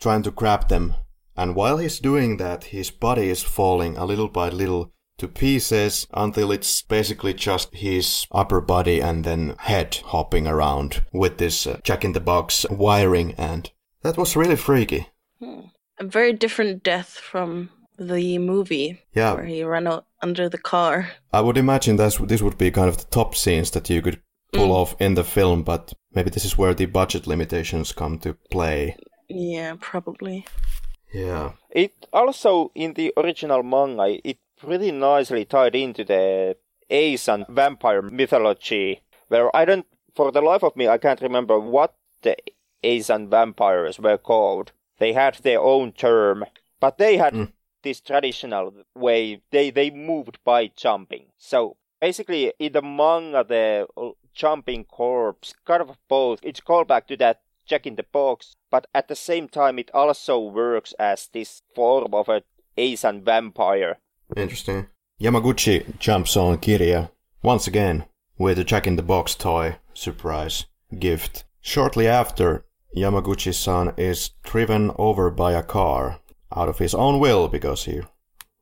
trying to grab them. And while he's doing that, his body is falling a little by little to pieces until it's basically just his upper body and then head hopping around with this Jack in the Box wiring, and that was really freaky. A very different death from the movie, where he ran out under the car. I would imagine this would be kind of the top scenes that you could pull off in the film, but maybe this is where the budget limitations come to play. Yeah, probably. Yeah. It also, in the original manga, it pretty nicely tied into the Asian vampire mythology, where for the life of me, I can't remember what the Asian vampires were called. They had their own term, but they had this traditional way they moved by jumping. So basically, in the manga, the jumping corpse kind of both. It's callback to that Jack in the Box, but at the same time, it also works as this form of an Asian vampire. Interesting. Yamaguchi jumps on Kirie once again with a Jack in the Box toy surprise gift. Shortly after, Yamaguchi's son is driven over by a car out of his own will, because he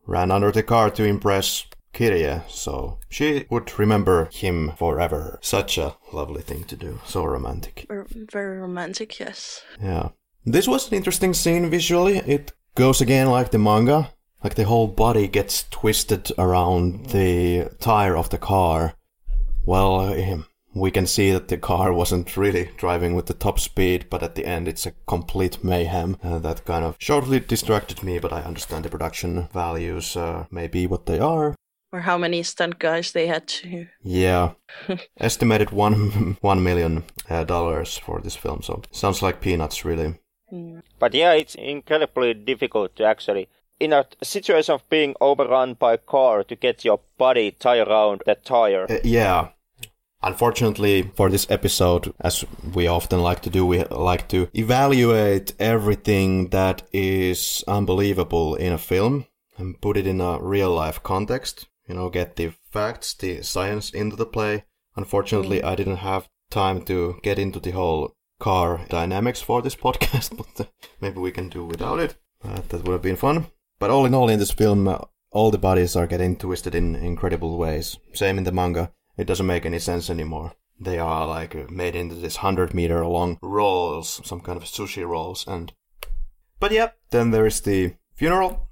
ran under the car to impress Kirie, so she would remember him forever. Such a lovely thing to do. So romantic. Very romantic, yes. Yeah. This was an interesting scene visually. It goes again like the manga. Like the whole body gets twisted around the tire of the car. Well, we can see that the car wasn't really driving with the top speed, but at the end it's a complete mayhem. That kind of shortly distracted me, but I understand the production values may be what they are. Or how many stunt guys they had to... Yeah. Estimated $1 million for this film, so sounds like peanuts, really. But yeah, it's incredibly difficult to actually... In a situation of being overrun by a car, to get your body tied around that tire. Yeah. Unfortunately, for this episode, as we often like to do, we like to evaluate everything that is unbelievable in a film and put it in a real-life context. You know, get the facts, the science into the play. Unfortunately, I didn't have time to get into the whole car dynamics for this podcast, but maybe we can do without it. That would have been fun. But all in all, in this film, all the bodies are getting twisted in incredible ways. Same in the manga. It doesn't make any sense anymore. They are like made into this 100-meter long rolls, some kind of sushi rolls. But yeah, then there is the funeral.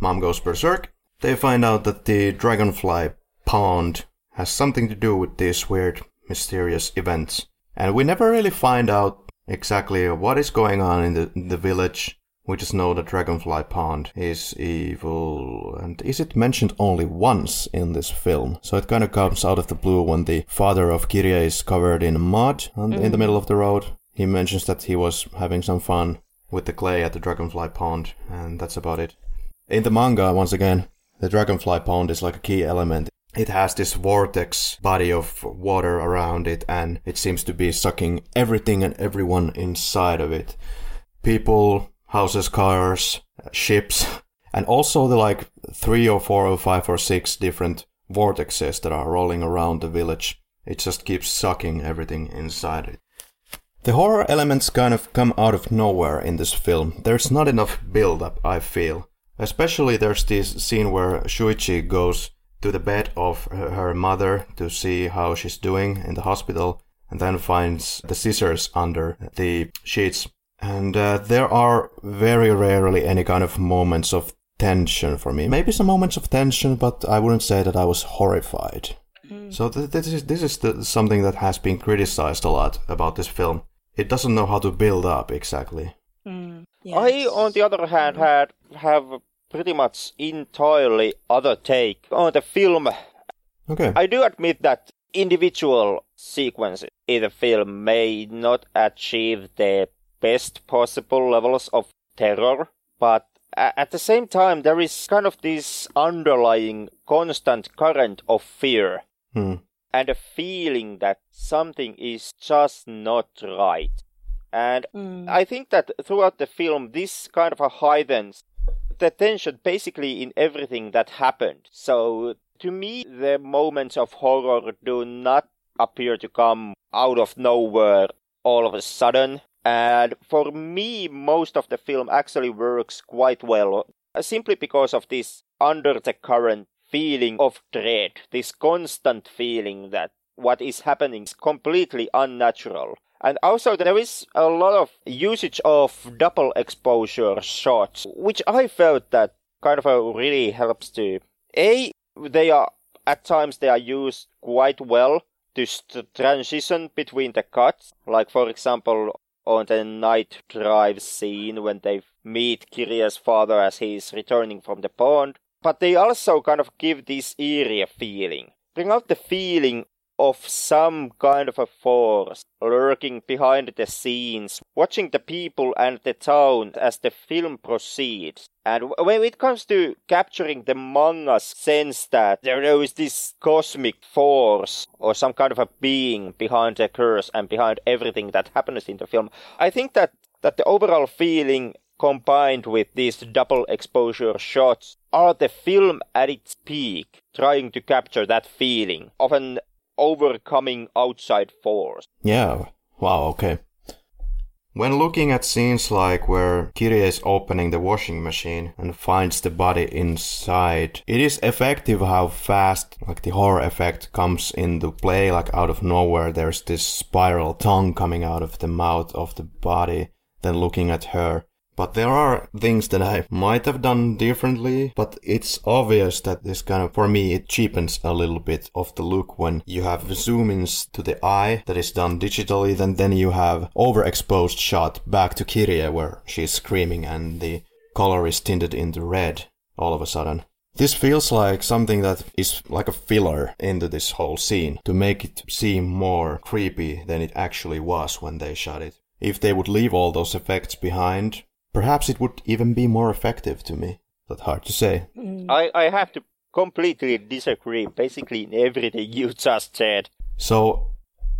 Mom goes berserk. They find out that the Dragonfly Pond has something to do with these weird, mysterious events. And we never really find out exactly what is going on in the village. We just know the Dragonfly Pond is evil. And is it mentioned only once in this film? So it kind of comes out of the blue when the father of Kirya is covered in mud in the middle of the road. He mentions that he was having some fun with the clay at the Dragonfly Pond, and that's about it. In the manga, once again, the Dragonfly Pond is like a key element. It has this vortex body of water around it, and it seems to be sucking everything and everyone inside of it. People, houses, cars, ships, and also the 3 or 4 or 5 or 6 different vortexes that are rolling around the village. It just keeps sucking everything inside it. The horror elements kind of come out of nowhere in this film. There's not enough build-up, I feel. Especially there's this scene where Shuichi goes to the bed of her mother to see how she's doing in the hospital, and then finds the scissors under the sheets. And there are very rarely any kind of moments of tension for me. Maybe some moments of tension, but I wouldn't say that I was horrified. So this is something that has been criticized a lot about this film. It doesn't know how to build up exactly. Yes. I, on the other hand, have pretty much entirely other take on the film. Okay. I do admit that individual sequences in the film may not achieve the best possible levels of terror, but at the same time there is kind of this underlying constant current of fear. And a feeling that something is just not right. And I think that throughout the film, this kind of heightens the tension basically in everything that happened. So, to me, the moments of horror do not appear to come out of nowhere all of a sudden. And for me, most of the film actually works quite well, simply because of this under the current feeling of dread, this constant feeling that what is happening is completely unnatural. And also there is a lot of usage of double exposure shots, which I felt that kind of really helps to... At times they are used quite well to transition between the cuts. Like for example, on the night drive scene when they meet Kirya's father as he is returning from the pond. But they also kind of give this eerie feeling. Bring out the feeling of some kind of a force lurking behind the scenes, watching the people and the town as the film proceeds. And when it comes to capturing the manga's sense that there is this cosmic force or some kind of a being behind the curse and behind everything that happens in the film, I think that the overall feeling combined with these double exposure shots are the film at its peak, trying to capture that feeling of an overcoming outside force. Yeah, wow, okay. When looking at scenes like where Kirya is opening the washing machine and finds the body inside, it is effective how fast the horror effect comes into play, out of nowhere. There's this spiral tongue coming out of the mouth of the body, then looking at her. But there are things that I might have done differently, but it's obvious that this kind of, for me, it cheapens a little bit of the look when you have zoom-ins to the eye that is done digitally, then you have overexposed shot back to Kirya where she's screaming and the color is tinted into red all of a sudden. This feels like something that is like a filler into this whole scene to make it seem more creepy than it actually was when they shot it. If they would leave all those effects behind... Perhaps it would even be more effective to me. That's hard to say. I have to completely disagree, basically, in everything you just said. So,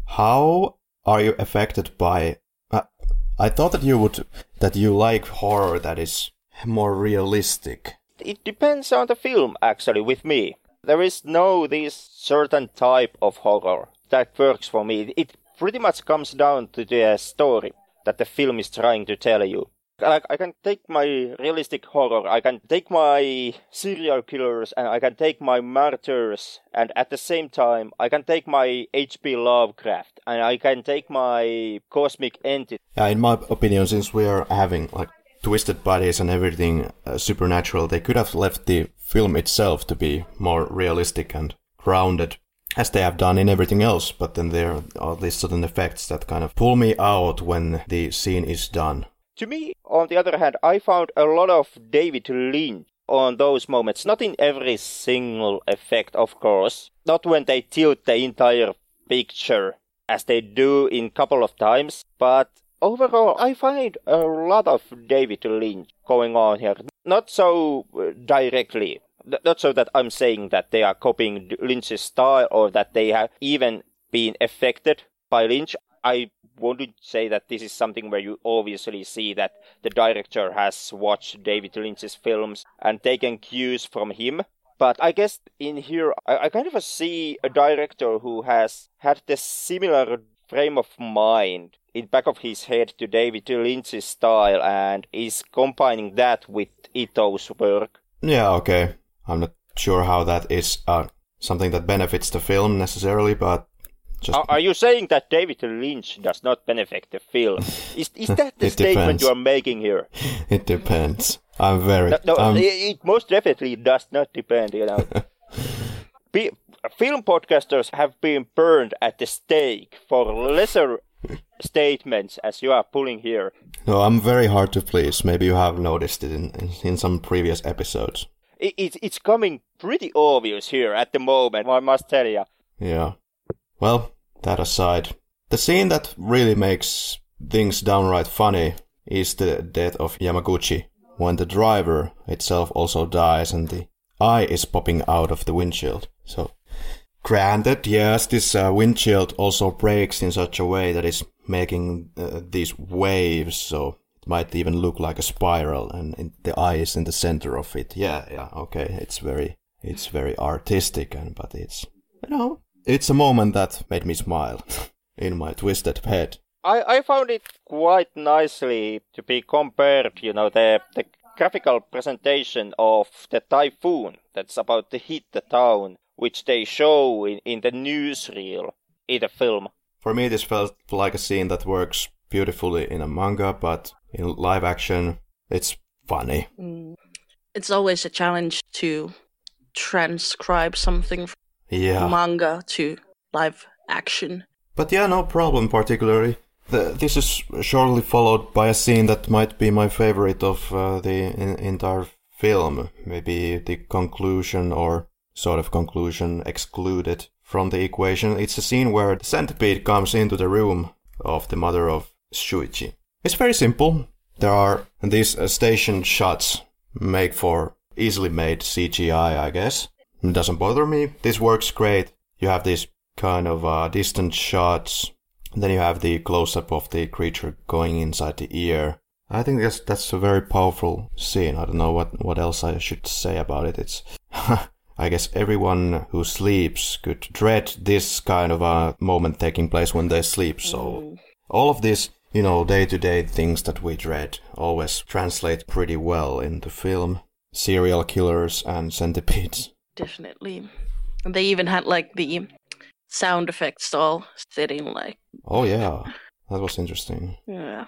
how are you affected by... I thought that you like horror that is more realistic. It depends on the film, actually, with me. There is this certain type of horror that works for me. It pretty much comes down to the story that the film is trying to tell you. I can take my realistic horror, I can take my serial killers, and I can take my martyrs, and at the same time, I can take my H.P. Lovecraft, and I can take my cosmic entity. Yeah, in my opinion, since we are having twisted bodies and everything supernatural, they could have left the film itself to be more realistic and grounded, as they have done in everything else, but then there are all these sudden effects that kind of pull me out when the scene is done. To me, on the other hand, I found a lot of David Lynch on those moments. Not in every single effect, of course. Not when they tilt the entire picture, as they do in couple of times, but overall, I find a lot of David Lynch going on here. Not so directly. Not so that I'm saying that they are copying Lynch's style or that they have even been affected by Lynch. I wouldn't say that this is something where you obviously see that the director has watched David Lynch's films and taken cues from him. But I guess in here, I kind of see a director who has had the similar frame of mind in back of his head to David Lynch's style and is combining that with Ito's work. Yeah, okay. I'm not sure how that is something that benefits the film necessarily, but just... Are you saying that David Lynch does not benefit the film? Is that the statement you are making here? It depends. I'm very... No, it most definitely does not depend, you know. Film podcasters have been burned at the stake for lesser statements as you are pulling here. No, I'm very hard to please. Maybe you have noticed it in some previous episodes. It's coming pretty obvious here at the moment, I must tell you. Yeah. Well, that aside, the scene that really makes things downright funny is the death of Yamaguchi, when the driver itself also dies and the eye is popping out of the windshield. So, granted, yes, this windshield also breaks in such a way that it's making these waves, so it might even look like a spiral, and the eye is in the center of it. Yeah, okay, it's very artistic, but it's, you know, it's a moment that made me smile in my twisted head. I found it quite nicely to be compared, you know, the graphical presentation of the typhoon that's about to hit the town, which they show in the newsreel in the film. For me, this felt like a scene that works beautifully in a manga, but in live action, it's funny. It's always a challenge to transcribe something from manga to live action. But yeah, no problem particularly. This is shortly followed by a scene that might be my favorite of the entire film. Maybe the conclusion or sort of conclusion excluded from the equation. It's a scene where the centipede comes into the room of the mother of Shuichi. It's very simple. There are these station shots made for easily made CGI, I guess. It doesn't bother me. This works great. You have these kind of distant shots. Then you have the close-up of the creature going inside the ear. I think that's a very powerful scene. I don't know what else I should say about it. It's, I guess everyone who sleeps could dread this kind of a moment taking place when they sleep. So all of these, you know, day-to-day things that we dread always translate pretty well into film. Serial killers and centipedes. Definitely. And they even had like the sound effects all sitting like... Oh yeah, that was interesting. Yeah.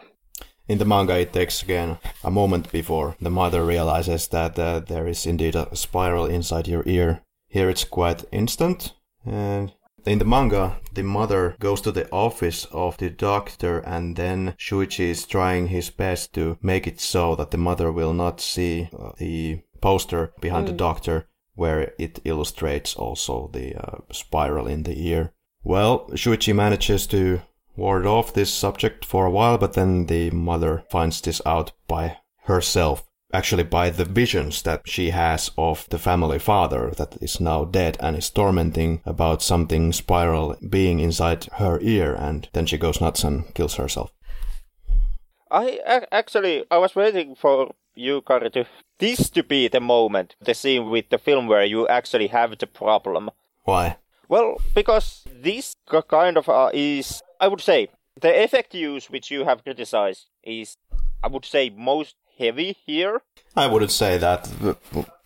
In the manga it takes again a moment before the mother realizes that there is indeed a spiral inside your ear. Here it's quite instant. And in the manga the mother goes to the office of the doctor and then Shuichi is trying his best to make it so that the mother will not see the poster behind the doctor, where it illustrates also the spiral in the ear. Well, Shuichi manages to ward off this subject for a while, but then the mother finds this out by herself. Actually, by the visions that she has of the family father that is now dead and is tormenting about something spiral being inside her ear, and then she goes nuts and kills herself. I was waiting for you, Kari, to be the moment, the scene with the film where you actually have the problem. Why? Well, because this kind of is, I would say, the effect use which you have criticized is, I would say, most heavy here. I wouldn't say that.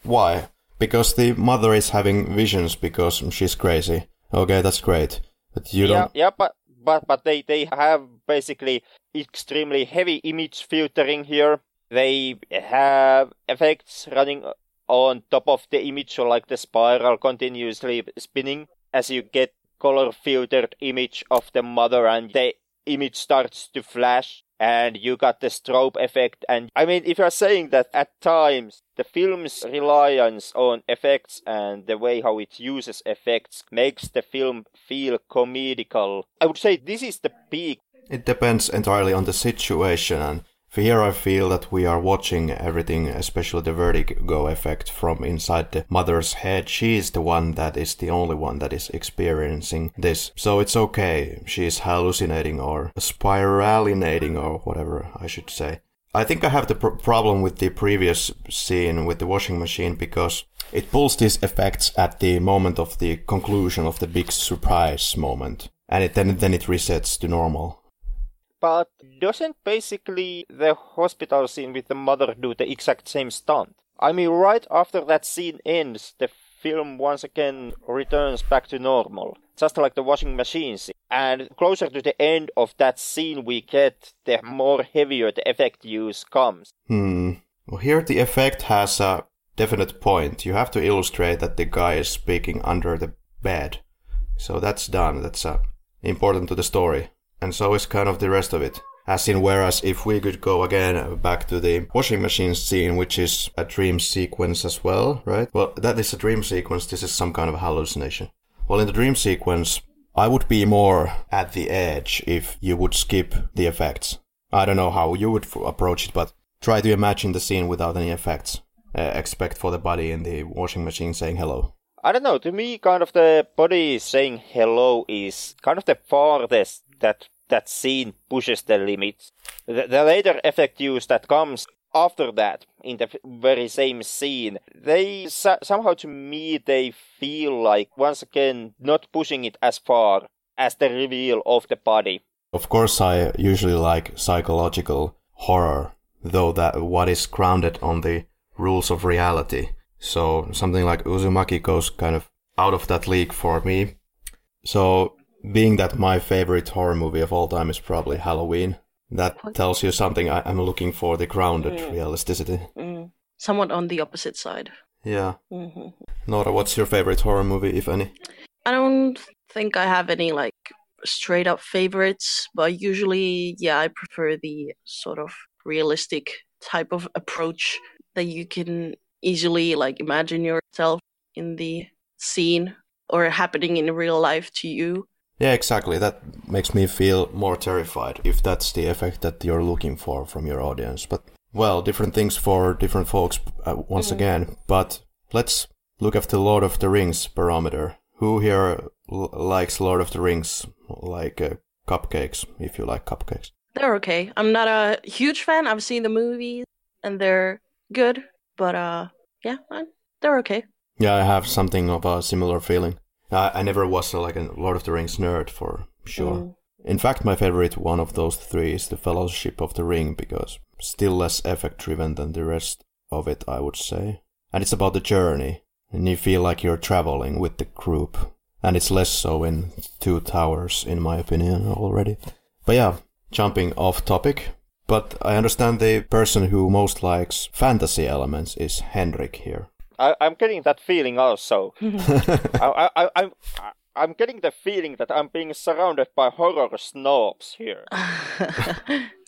Why? Because the mother is having visions because she's crazy. Okay, that's great. But you don't... Yeah, but they have basically extremely heavy image filtering here. They have effects running on top of the image, so like the spiral continuously spinning as you get color filtered image of the mother and the image starts to flash and you got the strobe effect. And I mean, if you're saying that at times the film's reliance on effects and the way how it uses effects makes the film feel comedical, I would say this is the peak. It depends entirely on the situation, and here I feel that we are watching everything, especially the vertigo effect, from inside the mother's head. She is the one that is the only one that is experiencing this. So it's okay. She is hallucinating or spiralinating or whatever I should say. I think I have the problem with the previous scene with the washing machine because it pulls these effects at the moment of the conclusion of the big surprise moment. And then it resets to normal. But doesn't basically the hospital scene with the mother do the exact same stunt? I mean, right after that scene ends, the film once again returns back to normal, just like the washing machine scene. And closer to the end of that scene we get, the more heavier the effect use comes. Well, here the effect has a definite point. You have to illustrate that the guy is speaking under the bed. So that's done. That's important to the story. And so is kind of the rest of it. As in, whereas if we could go again back to the washing machine scene, which is a dream sequence as well, right? Well, that is a dream sequence. This is some kind of hallucination. Well, in the dream sequence, I would be more at the edge if you would skip the effects. I don't know how you would approach it, but try to imagine the scene without any effects. Expect for the body in the washing machine saying hello. I don't know, to me kind of the body saying hello is kind of the farthest that scene pushes the limits. The later effect use that comes after that, in the very same scene, they somehow to me, they feel like, once again, not pushing it as far as the reveal of the body. Of course, I usually like psychological horror, though that what is grounded on the rules of reality. So something like Uzumaki goes kind of out of that league for me. So being that my favorite horror movie of all time is probably Halloween, that tells you something. I'm looking for the grounded realisticity. Somewhat on the opposite side. Yeah. Mm-hmm. Noora, what's your favorite horror movie, if any? I don't think I have any like straight up favorites, but usually, I prefer the sort of realistic type of approach that you can easily like imagine yourself in the scene or happening in real life to you. Yeah, exactly. That makes me feel more terrified if that's the effect that you're looking for from your audience. But well, different things for different folks once again. But let's look at the Lord of the Rings barometer. Who here likes Lord of the Rings like cupcakes, if you like cupcakes? They're okay. I'm not a huge fan. I've seen the movies and they're good. But, they're okay. Yeah, I have something of a similar feeling. I never was a Lord of the Rings nerd, for sure. In fact, my favorite one of those three is the Fellowship of the Ring, because still less effect-driven than the rest of it, I would say. And it's about the journey, and you feel like you're traveling with the group. And it's less so in Two Towers, in my opinion, already. But yeah, jumping off topic. But I understand the person who most likes fantasy elements is Henrik here. I'm getting that feeling also. I'm getting the feeling that I'm being surrounded by horror snobs here.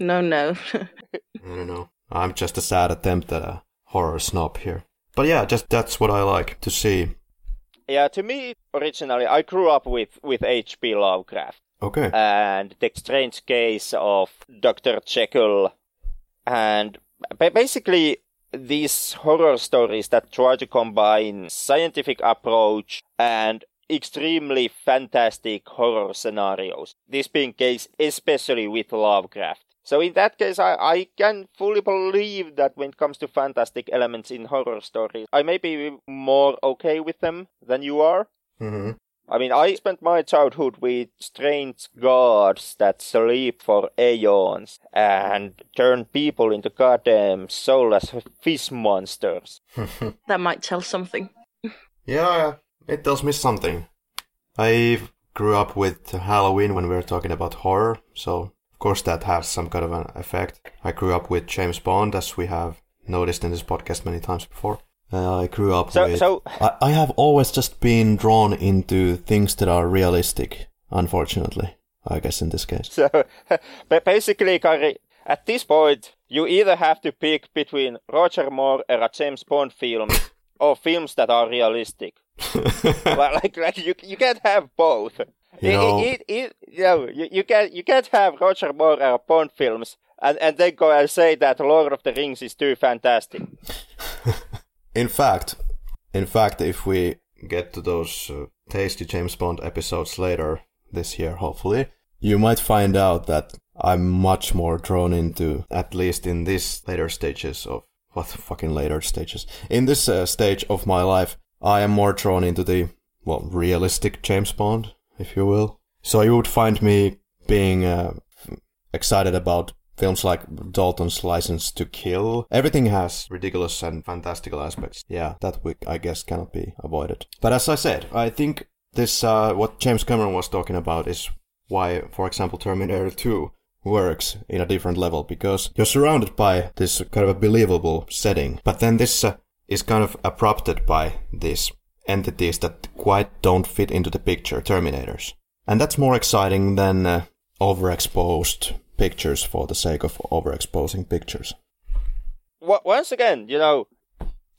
No. No. I'm just a sad attempt at a horror snob here. But yeah, just that's what I like to see. Yeah, to me, originally, I grew up with H.P. Lovecraft. Okay. And The Strange Case of Dr. Jekyll. And basically, these horror stories that try to combine scientific approach and extremely fantastic horror scenarios. This being case especially with Lovecraft. So in that case, I can fully believe that when it comes to fantastic elements in horror stories, I may be more okay with them than you are. Mm-hmm. I mean, I spent my childhood with strange gods that sleep for aeons and turn people into goddamn soulless fish monsters. That might tell something. Yeah, it tells me something. I grew up with Halloween when we were talking about horror, so of course that has some kind of an effect. I grew up with James Bond, as we have noticed in this podcast many times before. I have always just been drawn into things that are realistic, unfortunately, I guess in this case. So, but basically, Kari, at this point, you either have to pick between Roger Moore era James Bond films or films that are realistic. You can't have both. You can't have Roger Moore era Bond films and then go and say that Lord of the Rings is too fantastic. In fact, if we get to those tasty James Bond episodes later this year, hopefully, you might find out that I'm much more drawn into, at least in these later stages of, in this stage of my life, I am more drawn into the, realistic James Bond, if you will. So you would find me being excited about films like Dalton's License to Kill. Everything has ridiculous and fantastical aspects. Yeah, that week, I guess, cannot be avoided. But as I said, I think this, what James Cameron was talking about is why, for example, Terminator 2 works in a different level, because you're surrounded by this kind of a believable setting. But then this is kind of abrupted by these entities that quite don't fit into the picture, Terminators. And that's more exciting than overexposed pictures for the sake of overexposing pictures. Once again,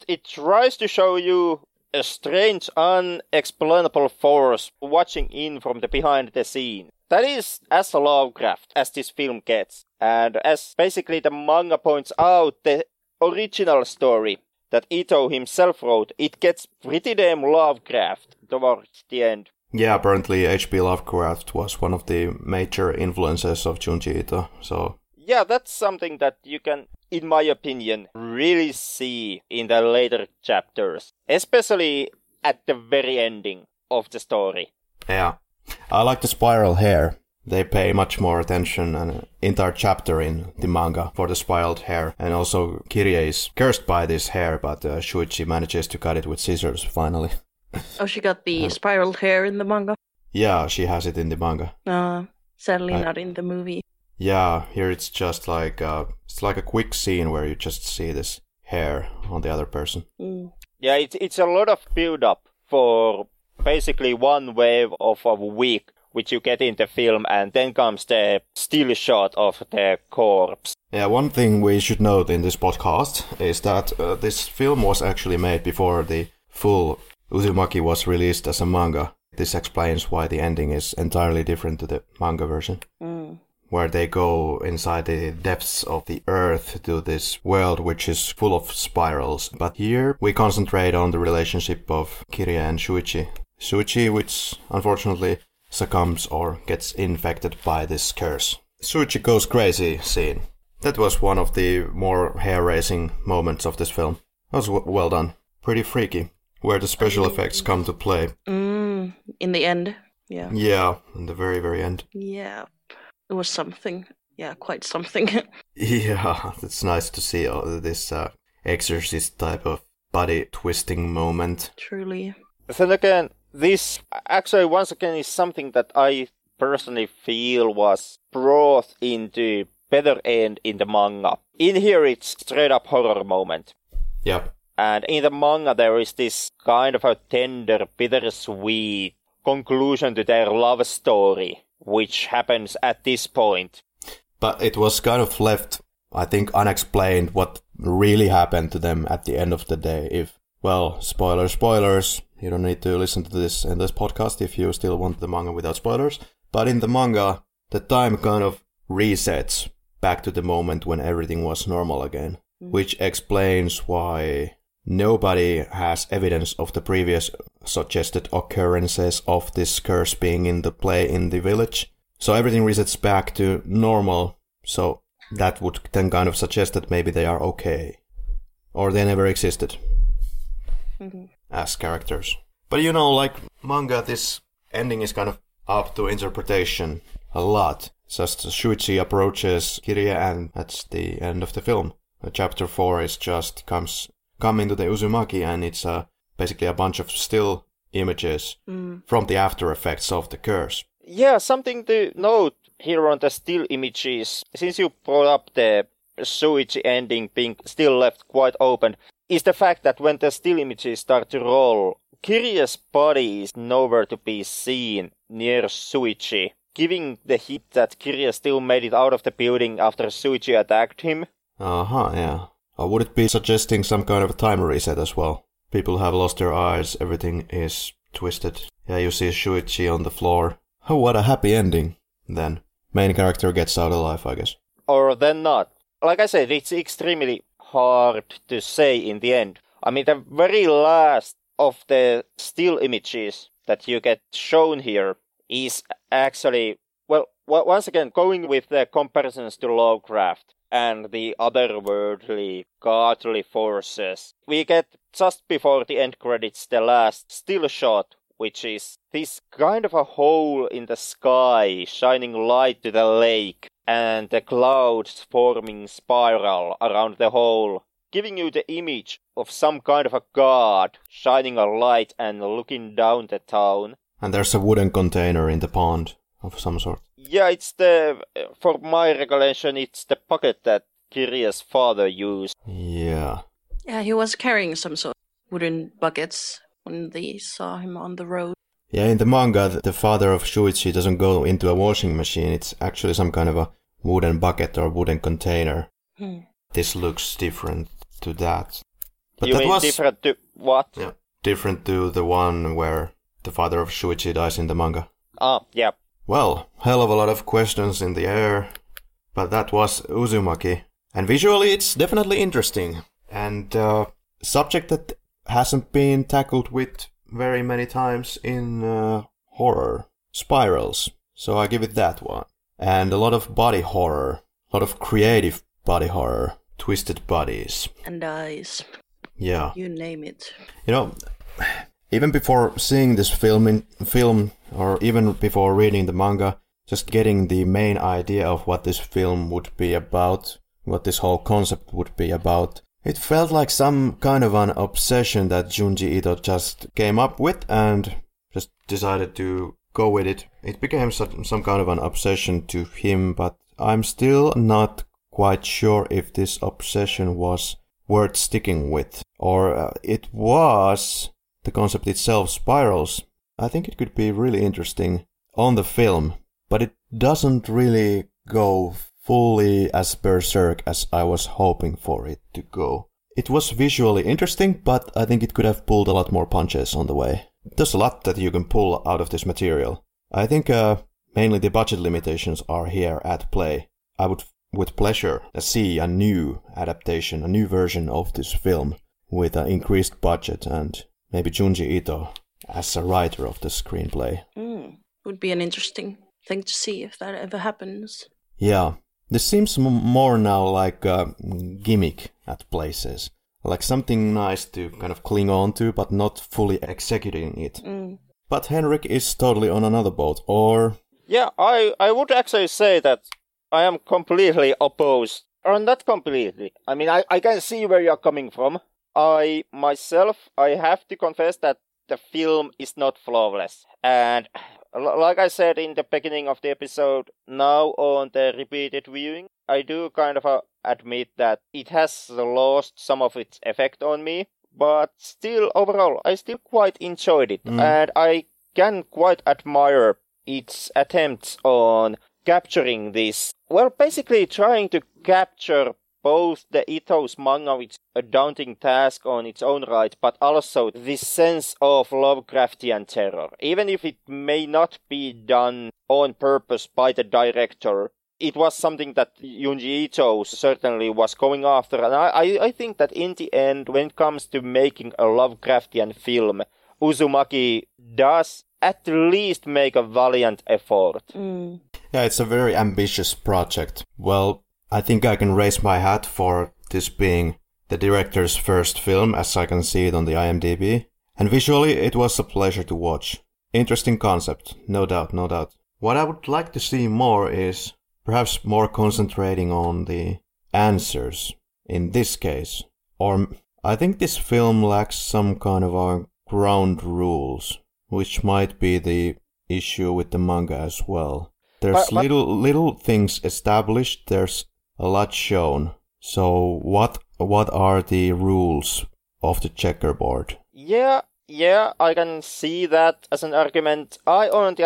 it tries to show you a strange, unexplainable force watching in from the behind the scene. That is as Lovecraft as this film gets. And as basically the manga points out, the original story that Ito himself wrote, it gets pretty damn Lovecraft towards the end. Yeah, apparently H.P. Lovecraft was one of the major influences of Junji Ito, so... Yeah, that's something that you can, in my opinion, really see in the later chapters. Especially at the very ending of the story. Yeah. I like the spiral hair. They pay much more attention and an entire chapter in the manga for the spiraled hair. And also Kirie is cursed by this hair, but Shuichi manages to cut it with scissors, finally. Oh, she got the spiraled hair in the manga? Yeah, she has it in the manga. Sadly not in the movie. Yeah, here it's just like a quick scene where you just see this hair on the other person. Mm. Yeah, it's a lot of build-up for basically one wave of a week, which you get in the film, and then comes the still shot of the corpse. Yeah, one thing we should note in this podcast is that this film was actually made before the full Uzumaki was released as a manga. This explains why the ending is entirely different to the manga version, where they go inside the depths of the earth to this world which is full of spirals. But here we concentrate on the relationship of Kirie and Shuichi. Shuichi, which unfortunately succumbs or gets infected by this curse. Shuichi goes crazy scene. That was one of the more hair-raising moments of this film. That was well done. Pretty freaky. Where the special effects come to play. In the end, yeah. Yeah, in the very, very end. Yeah, it was something. Yeah, quite something. Yeah, it's nice to see this exorcist type of body-twisting moment. Truly. Then again, this actually, once again, is something that I personally feel was brought into better end in the manga. In here, it's straight-up horror moment. Yeah. And in the manga, there is this kind of a tender, bittersweet conclusion to their love story, which happens at this point. But it was kind of left, I think, unexplained what really happened to them at the end of the day. If, spoilers, you don't need to listen to this in this podcast if you still want the manga without spoilers. But in the manga, the time kind of resets back to the moment when everything was normal again, which explains why nobody has evidence of the previous suggested occurrences of this curse being in the play in the village. So everything resets back to normal, so that would then kind of suggest that maybe they are okay. Or they never existed. Mm-hmm. As characters. But manga, this ending is kind of up to interpretation a lot. Just Shuichi approaches Kirie and that's the end of the film. Chapter 4 is just come into the Uzumaki, and it's basically a bunch of still images from the after effects of the curse. Yeah, something to note here on the still images, since you brought up the Suichi ending being still left quite open, is the fact that when the still images start to roll, curious body is nowhere to be seen near Suichi, giving the hint that Kiria still made it out of the building after Suichi attacked him. Yeah. Or would it be suggesting some kind of a time reset as well? People have lost their eyes, everything is twisted. Yeah, you see Suichi on the floor. Oh, what a happy ending. Then, main character gets out alive, I guess. Or then not. Like I said, it's extremely hard to say in the end. I mean, the very last of the still images that you get shown here is actually, well, once again, going with the comparisons to Lovecraft and the otherworldly, godly forces. We get, just before the end credits, the last still shot, which is this kind of a hole in the sky, shining light to the lake, and the clouds forming spiral around the hole, giving you the image of some kind of a god, shining a light and looking down the town. And there's a wooden container in the pond of some sort. Yeah, it's the, for my recollection, it's the bucket that Kiria's father used. Yeah. Yeah, he was carrying some sort of wooden buckets when they saw him on the road. Yeah, in the manga, the father of Shuichi doesn't go into a washing machine. It's actually some kind of a wooden bucket or wooden container. Hmm. This looks different to that. But you that mean was different to what? Yeah, different to the one where the father of Shuichi dies in the manga. Oh, yeah. Well, hell of a lot of questions in the air. But that was Uzumaki. And visually it's definitely interesting. And subject that hasn't been tackled with very many times in horror. Spirals. So I give it that one. And a lot of body horror. A lot of creative body horror. Twisted bodies. And eyes. Yeah. You name it. You know, even before seeing this film, or even before reading the manga, just getting the main idea of what this film would be about, what this whole concept would be about, it felt like some kind of an obsession that Junji Ito just came up with and just decided to go with it. It became some kind of an obsession to him, but I'm still not quite sure if this obsession was worth sticking with, or it was. The concept itself, spirals, I think it could be really interesting on the film, but it doesn't really go fully as berserk as I was hoping for it to go. It was visually interesting, but I think it could have pulled a lot more punches on the way. There's a lot that you can pull out of this material. I think mainly the budget limitations are here at play. I would, with pleasure, see a new adaptation, a new version of this film with an increased budget and maybe Junji Ito as a writer of the screenplay. Would be an interesting thing to see if that ever happens. Yeah. This seems more now like a gimmick at places. Like something nice to kind of cling on to, but not fully executing it. But Henrik is totally on another boat, or... Yeah, I would actually say that I am completely opposed. Or not completely. I mean, I can see where you're coming from. I have to confess that the film is not flawless. And like I said in the beginning of the episode, now on the repeated viewing, I do kind of admit that it has lost some of its effect on me. But still, overall, I still quite enjoyed it. And I can quite admire its attempts on capturing this. Well, basically trying to capture both the Ito's manga, which is a daunting task on its own right, but also this sense of Lovecraftian terror. Even if it may not be done on purpose by the director, it was something that Junji Ito certainly was going after. And I think that in the end, when it comes to making a Lovecraftian film, Uzumaki does at least make a valiant effort. Yeah, it's a very ambitious project. Well, I think I can raise my hat for this being the director's first film, as I can see it on the IMDb. And visually, it was a pleasure to watch. Interesting concept, no doubt. What I would like to see more is perhaps more concentrating on the answers in this case. Or I think this film lacks some kind of our ground rules, which might be the issue with the manga as well. There's little things established. There's a lot shown. So what are the rules of the checkerboard? Yeah, I can see that as an argument. I'm on the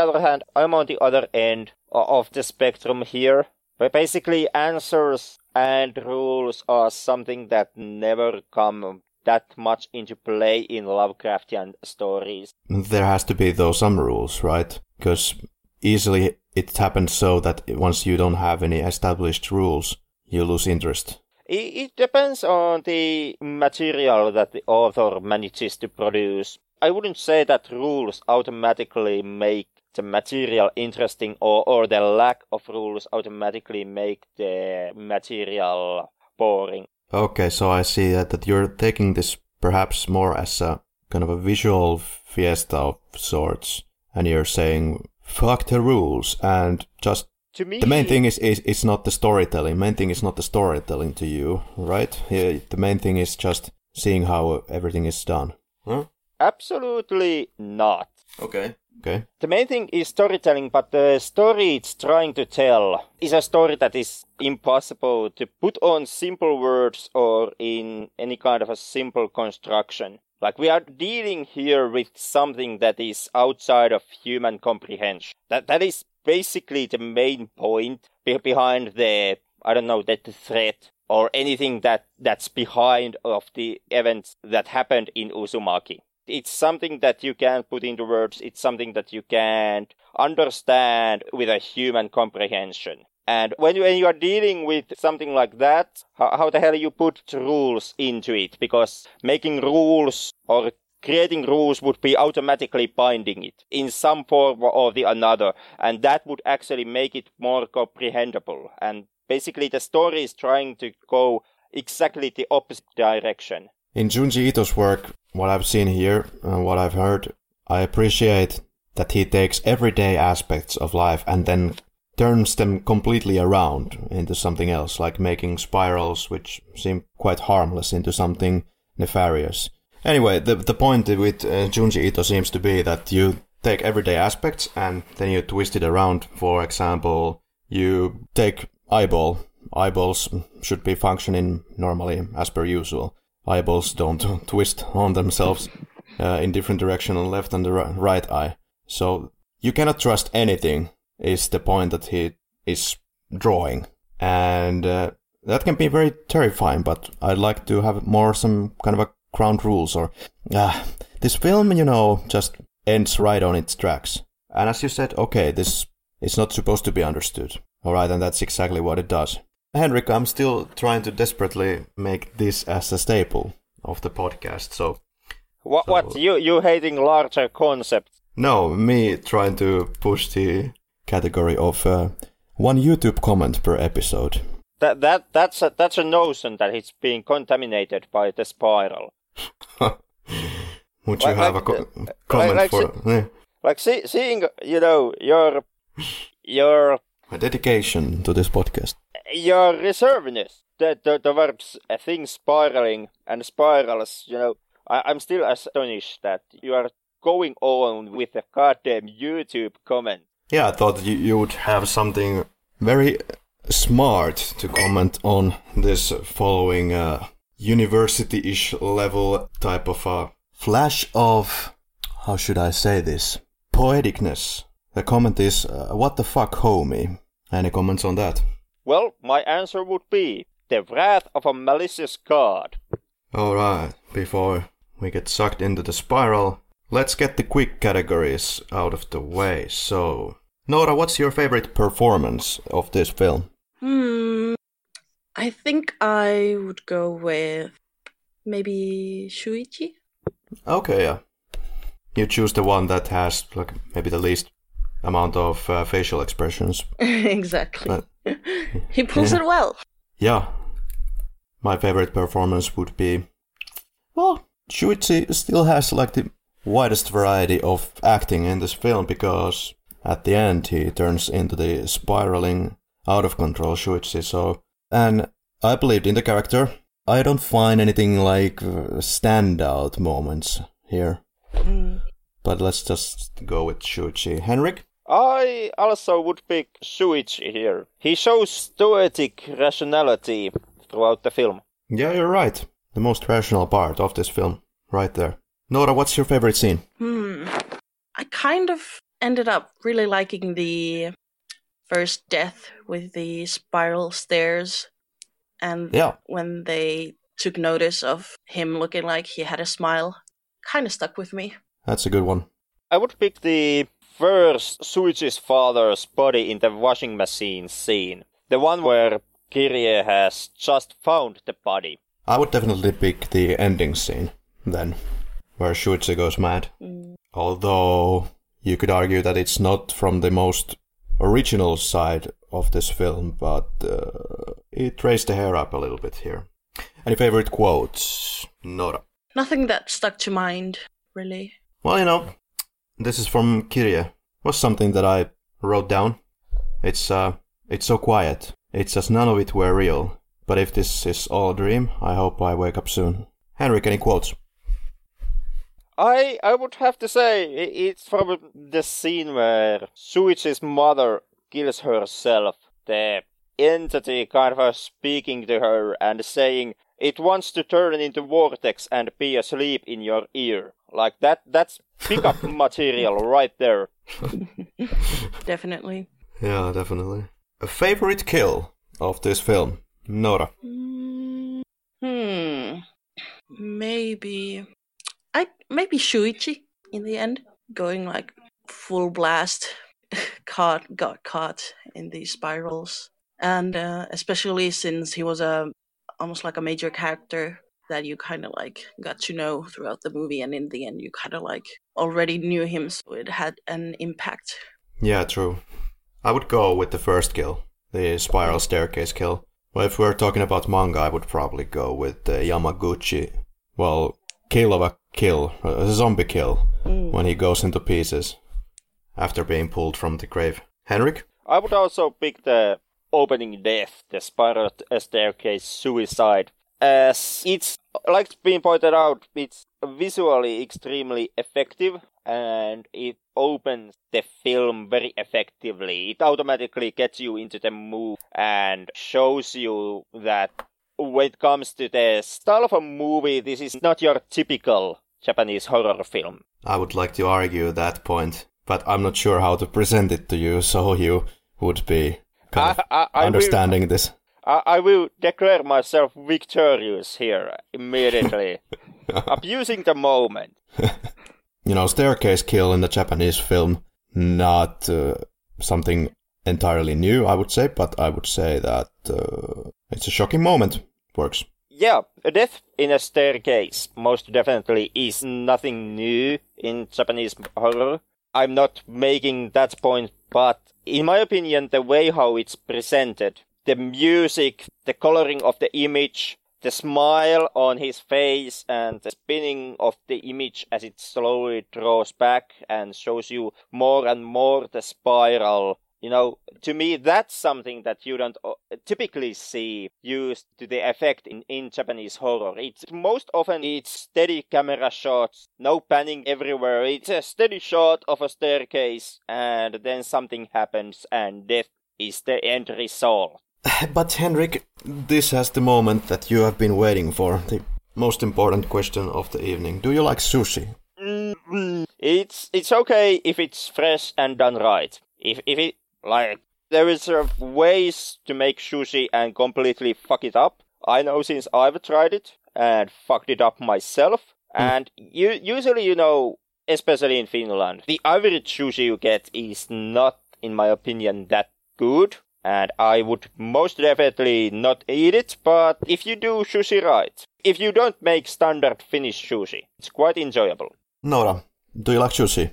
other end of the spectrum here. But basically, answers and rules are something that never come that much into play in Lovecraftian stories. There has to be, though, some rules, right? Because easily it happens so that once you don't have any established rules, you lose interest. It depends on the material that the author manages to produce. I wouldn't say that rules automatically make the material interesting, or the lack of rules automatically make the material boring. Okay, so I see that you're taking this perhaps more as a kind of a visual fiesta of sorts, and you're saying, fuck the rules, and just... To me, the main thing is not the storytelling. Main thing is not the storytelling to you, right? The main thing is just seeing how everything is done. Huh? Absolutely not. Okay. The main thing is storytelling, but the story it's trying to tell is a story that is impossible to put on simple words or in any kind of a simple construction. Like, we are dealing here with something that is outside of human comprehension. That is basically the main point behind the, the threat or anything that's behind of the events that happened in Uzumaki. It's something that you can't put into words. It's something that you can't understand with a human comprehension. And when you are dealing with something like that, how the hell you put rules into it? Because making rules or creating rules would be automatically binding it in some form or the another, and that would actually make it more comprehensible. And basically the story is trying to go exactly the opposite direction. In Junji Ito's work, what I've seen here and what I've heard, I appreciate that he takes everyday aspects of life and then turns them completely around into something else, like making spirals, which seem quite harmless, into something nefarious. Anyway, the point with Junji Ito seems to be that you take everyday aspects and then you twist it around. For example, you take eyeball. Eyeballs should be functioning normally as per usual. Eyeballs don't twist on themselves in different direction on left and the right eye. So you cannot trust anything is the point that he is drawing. And that can be very terrifying, but I'd like to have more some kind of a ground rules, or this film, just ends right on its tracks. And as you said, okay, this is not supposed to be understood. All right, and that's exactly what it does. Henrik, I'm still trying to desperately make this as a staple of the podcast, so... What? You hating larger concepts? No, me trying to push the category of one YouTube comment per episode. That's a notion that it's being contaminated by the spiral. Would you have a comment for? Like seeing, your a dedication to this podcast, your reservedness, the verbs things spiraling and spirals. I'm still astonished that you are going on with the goddamn YouTube comment. Yeah, I thought you would have something very smart to comment on this following university-ish level type of a flash of, how should I say this, poeticness. The comment is, what the fuck, homie? Any comments on that? Well, my answer would be, the wrath of a malicious god. Alright, before we get sucked into the spiral, let's get the quick categories out of the way. So, Noora, what's your favorite performance of this film? I think I would go with maybe Shuichi. Okay, yeah. You choose the one that has maybe the least amount of facial expressions. Exactly. He pulls it well. Yeah. My favorite performance would be... Well, Shuichi still has the widest variety of acting in this film, because at the end he turns into the spiraling, out-of-control Shuichi, so... And I believed in the character. I don't find anything like standout moments here. But let's just go with Shuichi. Henrik? I also would pick Shuichi here. He shows stoic rationality throughout the film. Yeah, you're right. The most rational part of this film, right there. Noora, what's your favorite scene? I kind of ended up really liking the first death with the spiral stairs. And when they took notice of him looking like he had a smile, kind of stuck with me. That's a good one. I would pick the first Shuichi's father's body in the washing machine scene. The one where Kirie has just found the body. I would definitely pick the ending scene, then, where Shuichi goes mad. Although, you could argue that it's not from the most original side of this film, but it raised the hair up a little bit here. Any favorite quotes? Noora? Nothing that stuck to mind, really. Well, you know, this is from Kirie. Was something that I wrote down. It's so quiet. It's as none of it were real. But if this is all a dream, I hope I wake up soon. Henrik, any quotes? I would have to say it's from the scene where Shuichi's mother kills herself. The entity kind of speaking to her and saying, "It wants to turn into vortex and be asleep in your ear." Like that's pickup material right there. Definitely. Yeah, definitely. A favorite kill of this film, Noora? Maybe Shuichi in the end, going like full blast, got caught in these spirals, and especially since he was almost like a major character that you kind of like got to know throughout the movie, and in the end you kind of like already knew him, so it had an impact. Yeah, true. I would go with the first kill, the spiral staircase kill. Well, if we're talking about manga, I would probably go with the Yamaguchi. Well, a zombie kill, when he goes into pieces after being pulled from the grave. Henrik? I would also pick the opening death, the spiral staircase suicide. As it's, like being pointed out, it's visually extremely effective, and it opens the film very effectively. It automatically gets you into the mood and shows you that when it comes to the style of a movie, this is not your typical Japanese horror film. I would like to argue that point, but I'm not sure how to present it to you, so you would be kind of understanding this. I will declare myself victorious here immediately, abusing the moment. You know, staircase kill in the Japanese film, not something entirely new, I would say, but I would say that it's a shocking moment. Works. Yeah, a death in a staircase most definitely is nothing new in Japanese horror. I'm not making that point, but in my opinion, the way how it's presented, the music, the coloring of the image, the smile on his face and the spinning of the image as it slowly draws back and shows you more and more the spiral. You know, to me, that's something that you don't typically see used to the effect in Japanese horror. It's most often steady camera shots, no panning everywhere. It's a steady shot of a staircase and then something happens and death is the end result. But Henrik, this has the moment that you have been waiting for. The most important question of the evening. Do you like sushi? It's okay if it's fresh and done right. There is ways to make sushi and completely fuck it up. I know since I've tried it and fucked it up myself. And usually, you know, especially in Finland, the average sushi you get is not, in my opinion, that good. And I would most definitely not eat it, but if you do sushi right, if you don't make standard Finnish sushi, it's quite enjoyable. Noora, do you like sushi?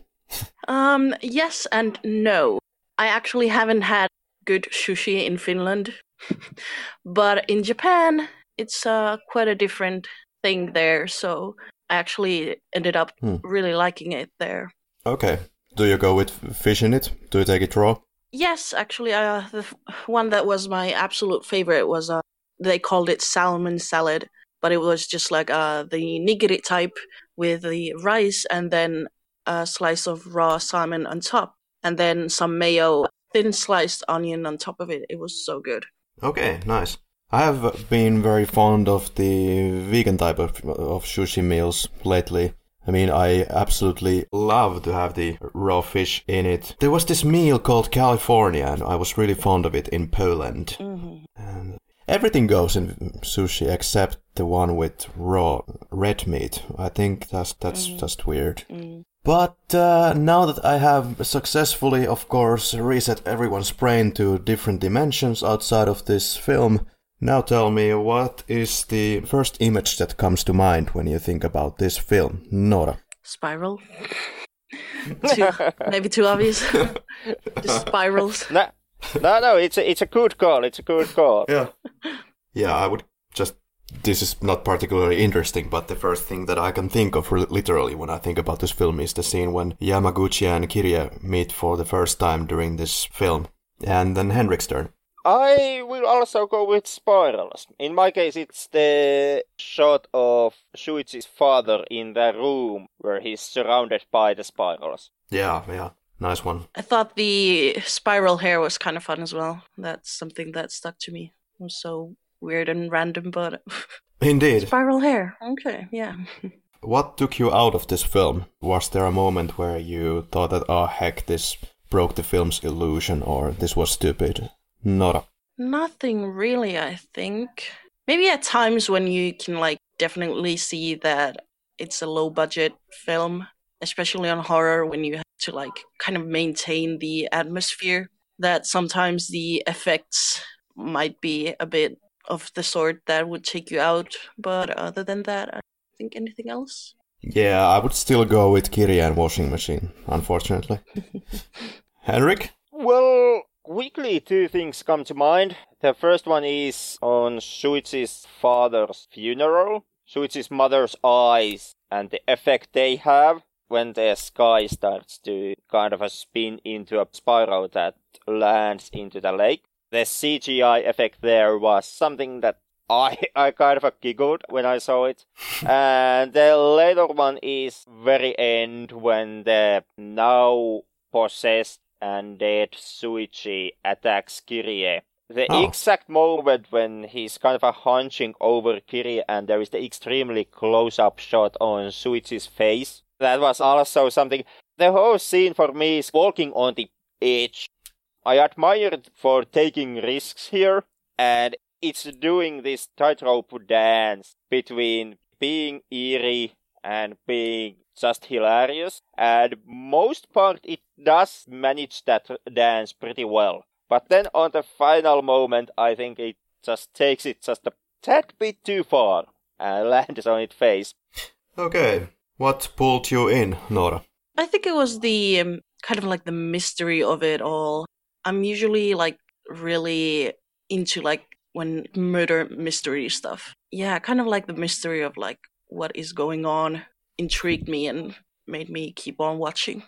Yes and no. I actually haven't had good sushi in Finland, but in Japan, it's quite a different thing there, so I actually ended up really liking it there. Okay. Do you go with fish in it? Do you take it raw? Yes, actually, the one that was my absolute favorite was, they called it salmon salad, but it was just like the nigiri type with the rice and then a slice of raw salmon on top. and then some mayo, thin sliced onion on top of it. It was so good. Okay, nice. I have been very fond of the vegan type of sushi meals lately. I mean, I absolutely love to have the raw fish in it. There was this meal called California, and I was really fond of it in Poland. Mm-hmm. And everything goes in sushi except the one with raw red meat. I think that's just weird. Mm. But now that I have successfully, of course, reset everyone's brain to different dimensions outside of this film, now tell me, what is the first image that comes to mind when you think about this film, Noora? Spiral. Maybe too obvious. Just spirals. No, it's a good call. It's a good call. Yeah, I would just... This is not particularly interesting, but the first thing that I can think of literally when I think about this film is the scene when Yamaguchi and Kiryu meet for the first time during this film. And then Henrik's turn. I will also go with spirals. In my case, it's the shot of Shuichi's father in the room where he's surrounded by the spirals. Yeah. Nice one. I thought the spiral hair was kind of fun as well. That's something that stuck to me. It was so weird and random, but... Indeed. Spiral hair. Okay, yeah. What took you out of this film? Was there a moment where you thought that, oh, heck, this broke the film's illusion or this was stupid? Nothing really, I think. Maybe at times when you can definitely see that it's a low-budget film, especially on horror, when you have to kind of maintain the atmosphere, that sometimes the effects might be a bit of the sort that would take you out. But other than that, I don't think anything else. Yeah, I would still go with Kiryu and washing machine, unfortunately. Henrik? Well... Quickly, two things come to mind. The first one is on Shuichi's father's funeral. Shuichi's mother's eyes and the effect they have when the sky starts to kind of a spin into a spiral that lands into the lake. The CGI effect there was something that I kind of giggled when I saw it. And the later one is very end when the now possessed and dead Shuichi attacks Kiryu. The exact moment when he's kind of hunching over Kiryu and there is the extremely close-up shot on Shuichi's face. That was also something... The whole scene for me is walking on the edge. I admired for taking risks here, and it's doing this tightrope dance between being eerie and being just hilarious, and most part it does manage that dance pretty well. But then on the final moment, I think it just takes it just a tad bit too far and lands on its face. Okay, what pulled you in, Noora? I think it was the kind of the mystery of it all. I'm usually really into when murder mystery stuff. Yeah, kind of the mystery of what is going on intrigued me and made me keep on watching.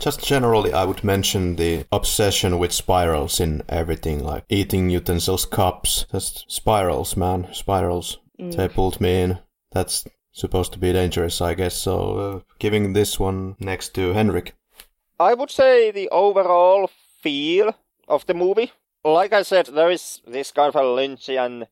Just generally, I would mention the obsession with spirals in everything, like eating utensils, cups, just spirals, man, spirals. They pulled me in. That's supposed to be dangerous, I guess, so giving this one next to Henrik. I would say the overall feel of the movie. Like I said, there is this kind of a Lynchian,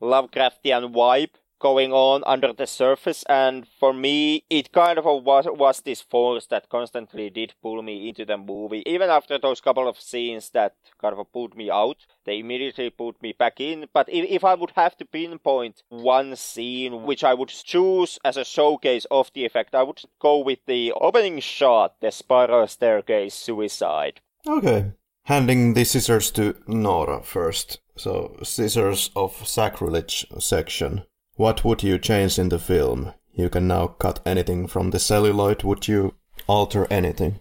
Lovecraftian vibe going on under the surface, and for me it kind of was this force that constantly did pull me into the movie. Even after those couple of scenes that kind of pulled me out, they immediately put me back in. But if I would have to pinpoint one scene which I would choose as a showcase of the effect, I would go with the opening shot, the spiral staircase suicide. Okay, handing the scissors to Noora first. So, scissors of sacrilege section. What would you change in the film? You can now cut anything from the celluloid. Would you alter anything?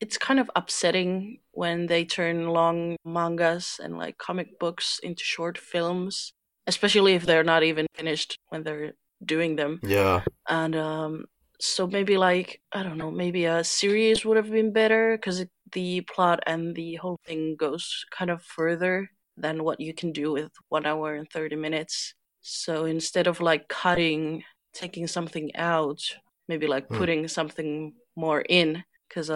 It's kind of upsetting when they turn long mangas and comic books into short films, especially if they're not even finished when they're doing them. Yeah. And so maybe I don't know, maybe a series would have been better because the plot and the whole thing goes kind of further than what you can do with 1 hour and 30 minutes. So instead of taking something out, maybe putting something more in, because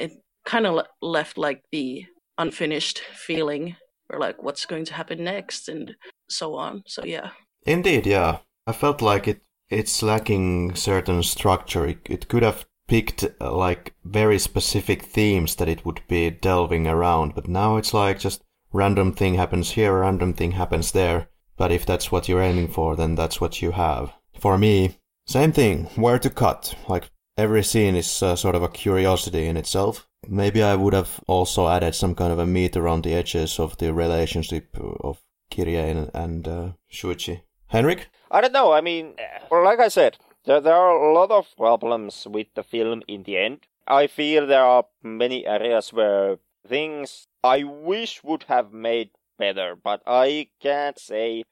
it kind of left like the unfinished feeling, or like what's going to happen next and so on. So yeah. Indeed, yeah. I felt like it's lacking certain structure. It could have picked like very specific themes that it would be delving around, but now it's like just random thing happens here, random thing happens there. But if that's what you're aiming for, then that's what you have. For me, same thing, where to cut. Like, every scene is sort of a curiosity in itself. Maybe I would have also added some kind of a meat around the edges of the relationship of Kirie and Shuichi. Henrik? I don't know, I mean, like I said, there are a lot of problems with the film in the end. I feel there are many areas where things I wish would have made better, but I can't say,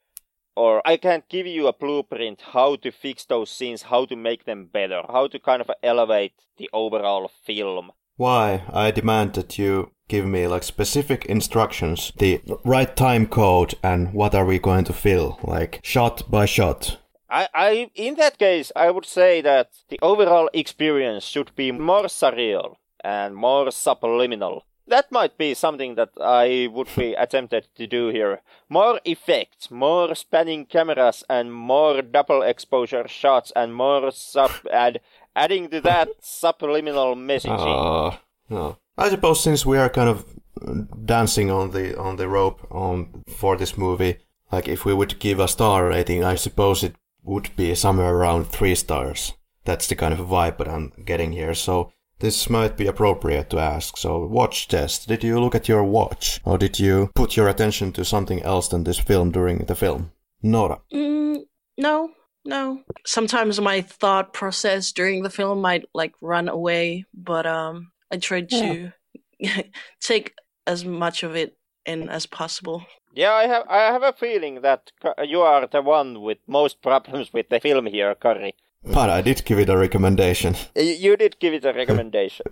or I can't give you a blueprint how to fix those scenes, how to make them better, how to kind of elevate the overall film. Why? I demand that you give me like specific instructions, the right time code, and what are we going to fill, like shot by shot. I in that case, I would say that the overall experience should be more surreal and more subliminal. That might be something that I would be attempted to do here. More effects, more spanning cameras, and more double exposure shots, and more and adding to that subliminal messaging. No. I suppose since we are kind of dancing on the rope for this movie, like if we would give a star rating, I suppose it would be somewhere around 3 stars. That's the kind of vibe that I'm getting here, so... This might be appropriate to ask, so watch test. Did you look at your watch, or did you put your attention to something else than this film during the film? Noora? No. Sometimes my thought process during the film might, like, run away, but I tried to take as much of it in as possible. Yeah, I have a feeling that you are the one with most problems with the film here, Kari. But I did give it a recommendation. You did give it a recommendation.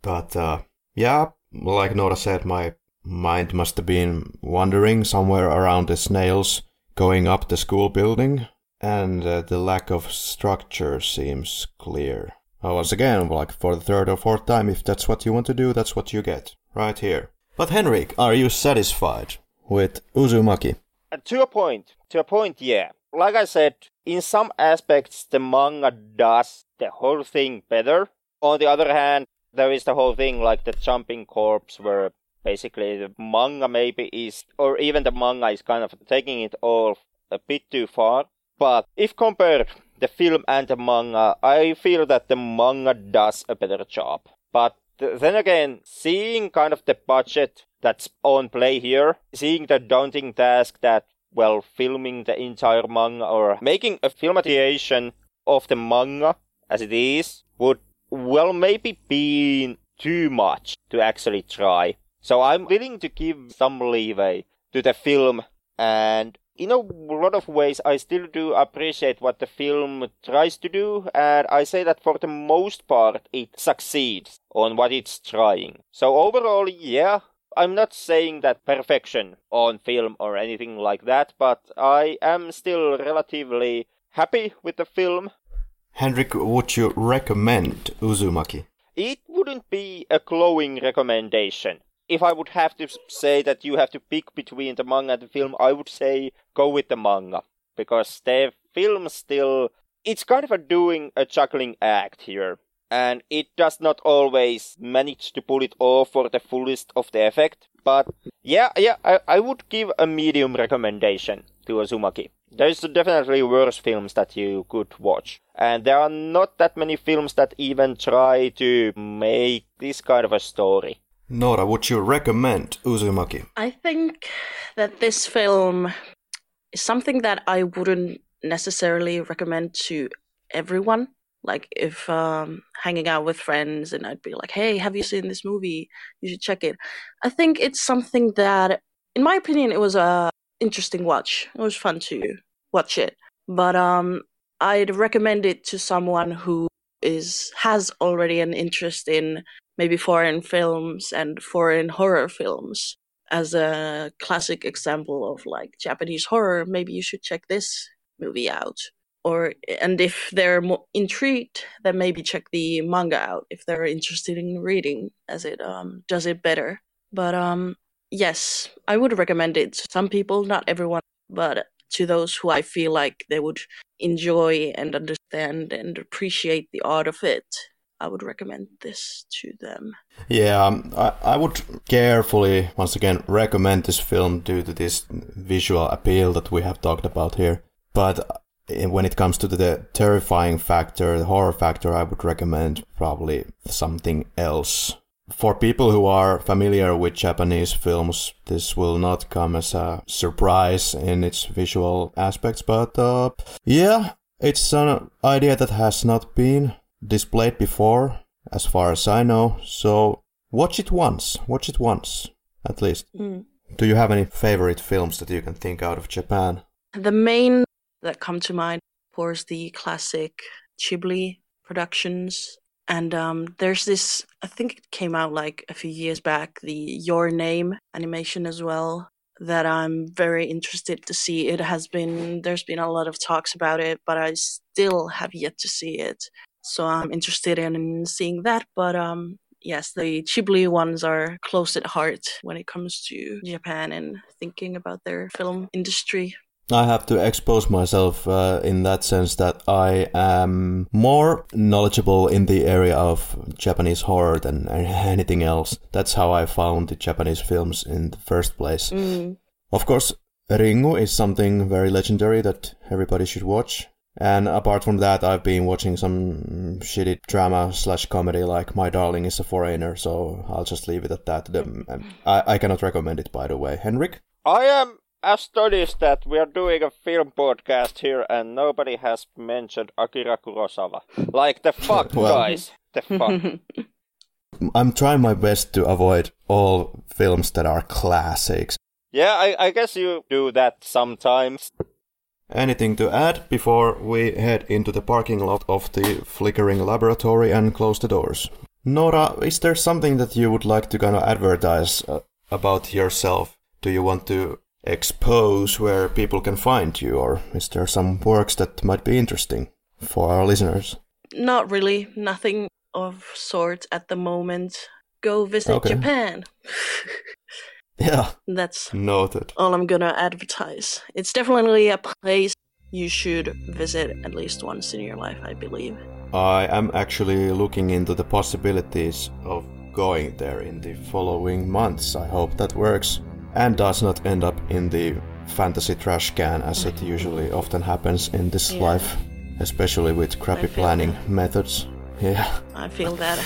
But, yeah, like Noora said, my mind must have been wandering somewhere around the snails going up the school building, and the lack of structure seems clear. Once again, like for the 3rd or 4th time, if that's what you want to do, that's what you get, right here. But Henrik, are you satisfied with Uzumaki? To a point, yeah. Like I said, in some aspects, the manga does the whole thing better. On the other hand, there is the whole thing like the jumping corpse, where basically the manga maybe is, or even the manga is kind of taking it all a bit too far. But if compared the film and the manga, I feel that the manga does a better job. But then again, seeing kind of the budget that's on play here, seeing the daunting task that filming the entire manga or making a film adaptation of the manga as it is would, maybe be too much to actually try. So I'm willing to give some leeway to the film, and in a lot of ways I still do appreciate what the film tries to do, and I say that for the most part it succeeds on what it's trying. So overall, yeah. I'm not saying that perfection on film or anything like that, but I am still relatively happy with the film. Henrik, would you recommend Uzumaki? It wouldn't be a glowing recommendation. If I would have to say that you have to pick between the manga and the film, I would say go with the manga. Because the film still... It's kind of doing a juggling act here. And it does not always manage to pull it off for the fullest of the effect. But yeah, I would give a medium recommendation to Uzumaki. There's definitely worse films that you could watch. And there are not that many films that even try to make this kind of a story. Noora, would you recommend Uzumaki? I think that this film is something that I wouldn't necessarily recommend to everyone. Like if hanging out with friends and I'd be like, hey, have you seen this movie? You should check it. I think it's something that, in my opinion, it was a interesting watch. It was fun to watch it. But I'd recommend it to someone who has already an interest in maybe foreign films and foreign horror films. As a classic example of like Japanese horror, maybe you should check this movie out. and if they're more intrigued, then maybe check the manga out if they're interested in reading, as it does it better. But yes, I would recommend it to some people, not everyone, but to those who I feel like they would enjoy and understand and appreciate the art of it. I would recommend this to them. Yeah, I would carefully, once again, recommend this film due to this visual appeal that we have talked about here. But when it comes to the terrifying factor, the horror factor, I would recommend probably something else. For people who are familiar with Japanese films, this will not come as a surprise in its visual aspects, but yeah, it's an idea that has not been displayed before, as far as I know, so watch it once, at least. Mm. Do you have any favorite films that you can think out of Japan? The main that come to mind, of course, the classic Ghibli productions, and there's this, I think it came out like a few years back, the Your Name animation as well, that I'm very interested to see. There's been a lot of talks about it, but I still have yet to see it. So I'm interested in seeing that, but yes, the Ghibli ones are close at heart when it comes to Japan and thinking about their film industry. I have to expose myself in that sense that I am more knowledgeable in the area of Japanese horror than anything else. That's how I found the Japanese films in the first place. Mm. Of course, Ringu is something very legendary that everybody should watch. And apart from that, I've been watching some shitty drama/comedy like My Darling is a Foreigner, so I'll just leave it at that. I cannot recommend it, by the way. Henrik? I am astonished that we are doing a film podcast here and nobody has mentioned Akira Kurosawa. Like, the fuck, guys. The fuck. I'm trying my best to avoid all films that are classics. Yeah, I guess you do that sometimes. Anything to add before we head into the parking lot of the flickering laboratory and close the doors? Noora, is there something that you would like to kind of advertise about yourself? Do you want to expose where people can find you, or is there some works that might be interesting for our listeners? Not really, nothing of sort at the moment. Go visit Japan. Yeah, that's noted. All I'm gonna advertise. It's definitely a place you should visit at least once in your life, I believe. I am actually looking into the possibilities of going there in the following months. I hope that works and does not end up in the fantasy trash can as it usually often happens in this life, especially with crappy planning methods. Yeah, I feel that.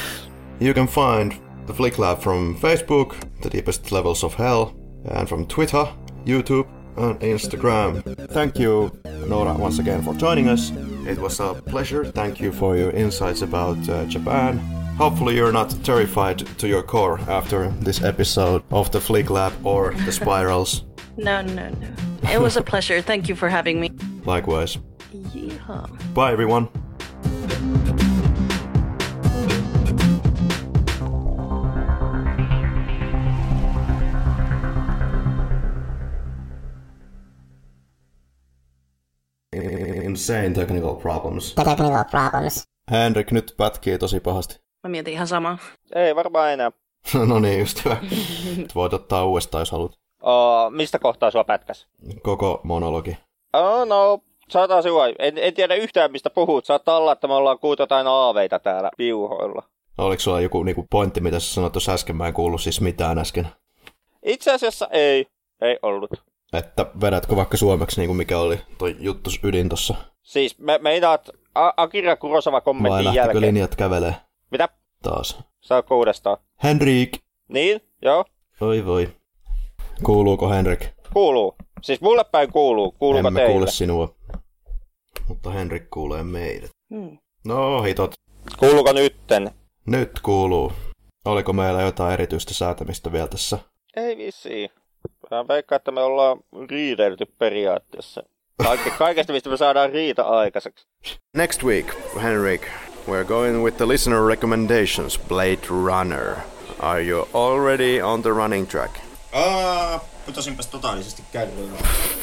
You can find The Flick Lab from Facebook, The Deepest Levels of Hell, and from Twitter, YouTube, and Instagram. Thank you, Noora, once again for joining us. It was a pleasure. Thank you for your insights about Japan. Hopefully you're not terrified to your core after this episode of The Flick Lab or The Spirals. No. It was a pleasure. Thank you for having me. Likewise. Yeehaw. Bye, everyone. Insane technical problems. Henrik nyt pätkii tosi pahasti. Mä mietin ihan samaa. Ei varmaan enää. No niin, just hyvä. Voit ottaa uudestaan, jos haluat. Mistä kohtaa sua pätkäs? Koko monologi. No, saattaa sua. En tiedä yhtään mistä puhut. Saattaa olla, että me ollaan kuultu jotain aaveita täällä piuhoilla. Oliko sulla joku pointti, mitä sä sanoit tuossa äsken? Mä en kuullut siis mitään äsken. Itse asiassa ei ollut. Että vedätkö vaikka suomeksi, niin kuin mikä oli toi juttus ydin tossa? Siis meinaat Akira Kurosawa kommentin jälkeen. Vai lähtikö linjat kävelee? Mitä? Taas. Saatko uudestaan? Henrik! Niin, joo. Oi voi. Kuuluuko Henrik? Kuuluu. Siis mulle päin kuuluu. Kuuluuko teille? Emme kuule sinua. Mutta Henrik kuulee meidät. No hitot. Kuuluuko nytten? Nyt kuuluu. Oliko meillä jotain erityistä säätämistä vielä tässä? Ei vissiin. Mä veikkaan, että me ollaan riidelty periaatteessa. Kaikesta, mistä me saadaan riita aikaiseksi. Next week, Henrik, we're going with the listener recommendations. Blade Runner. Are you already on the running track? Putosinpäs totaalisesti kärryllä.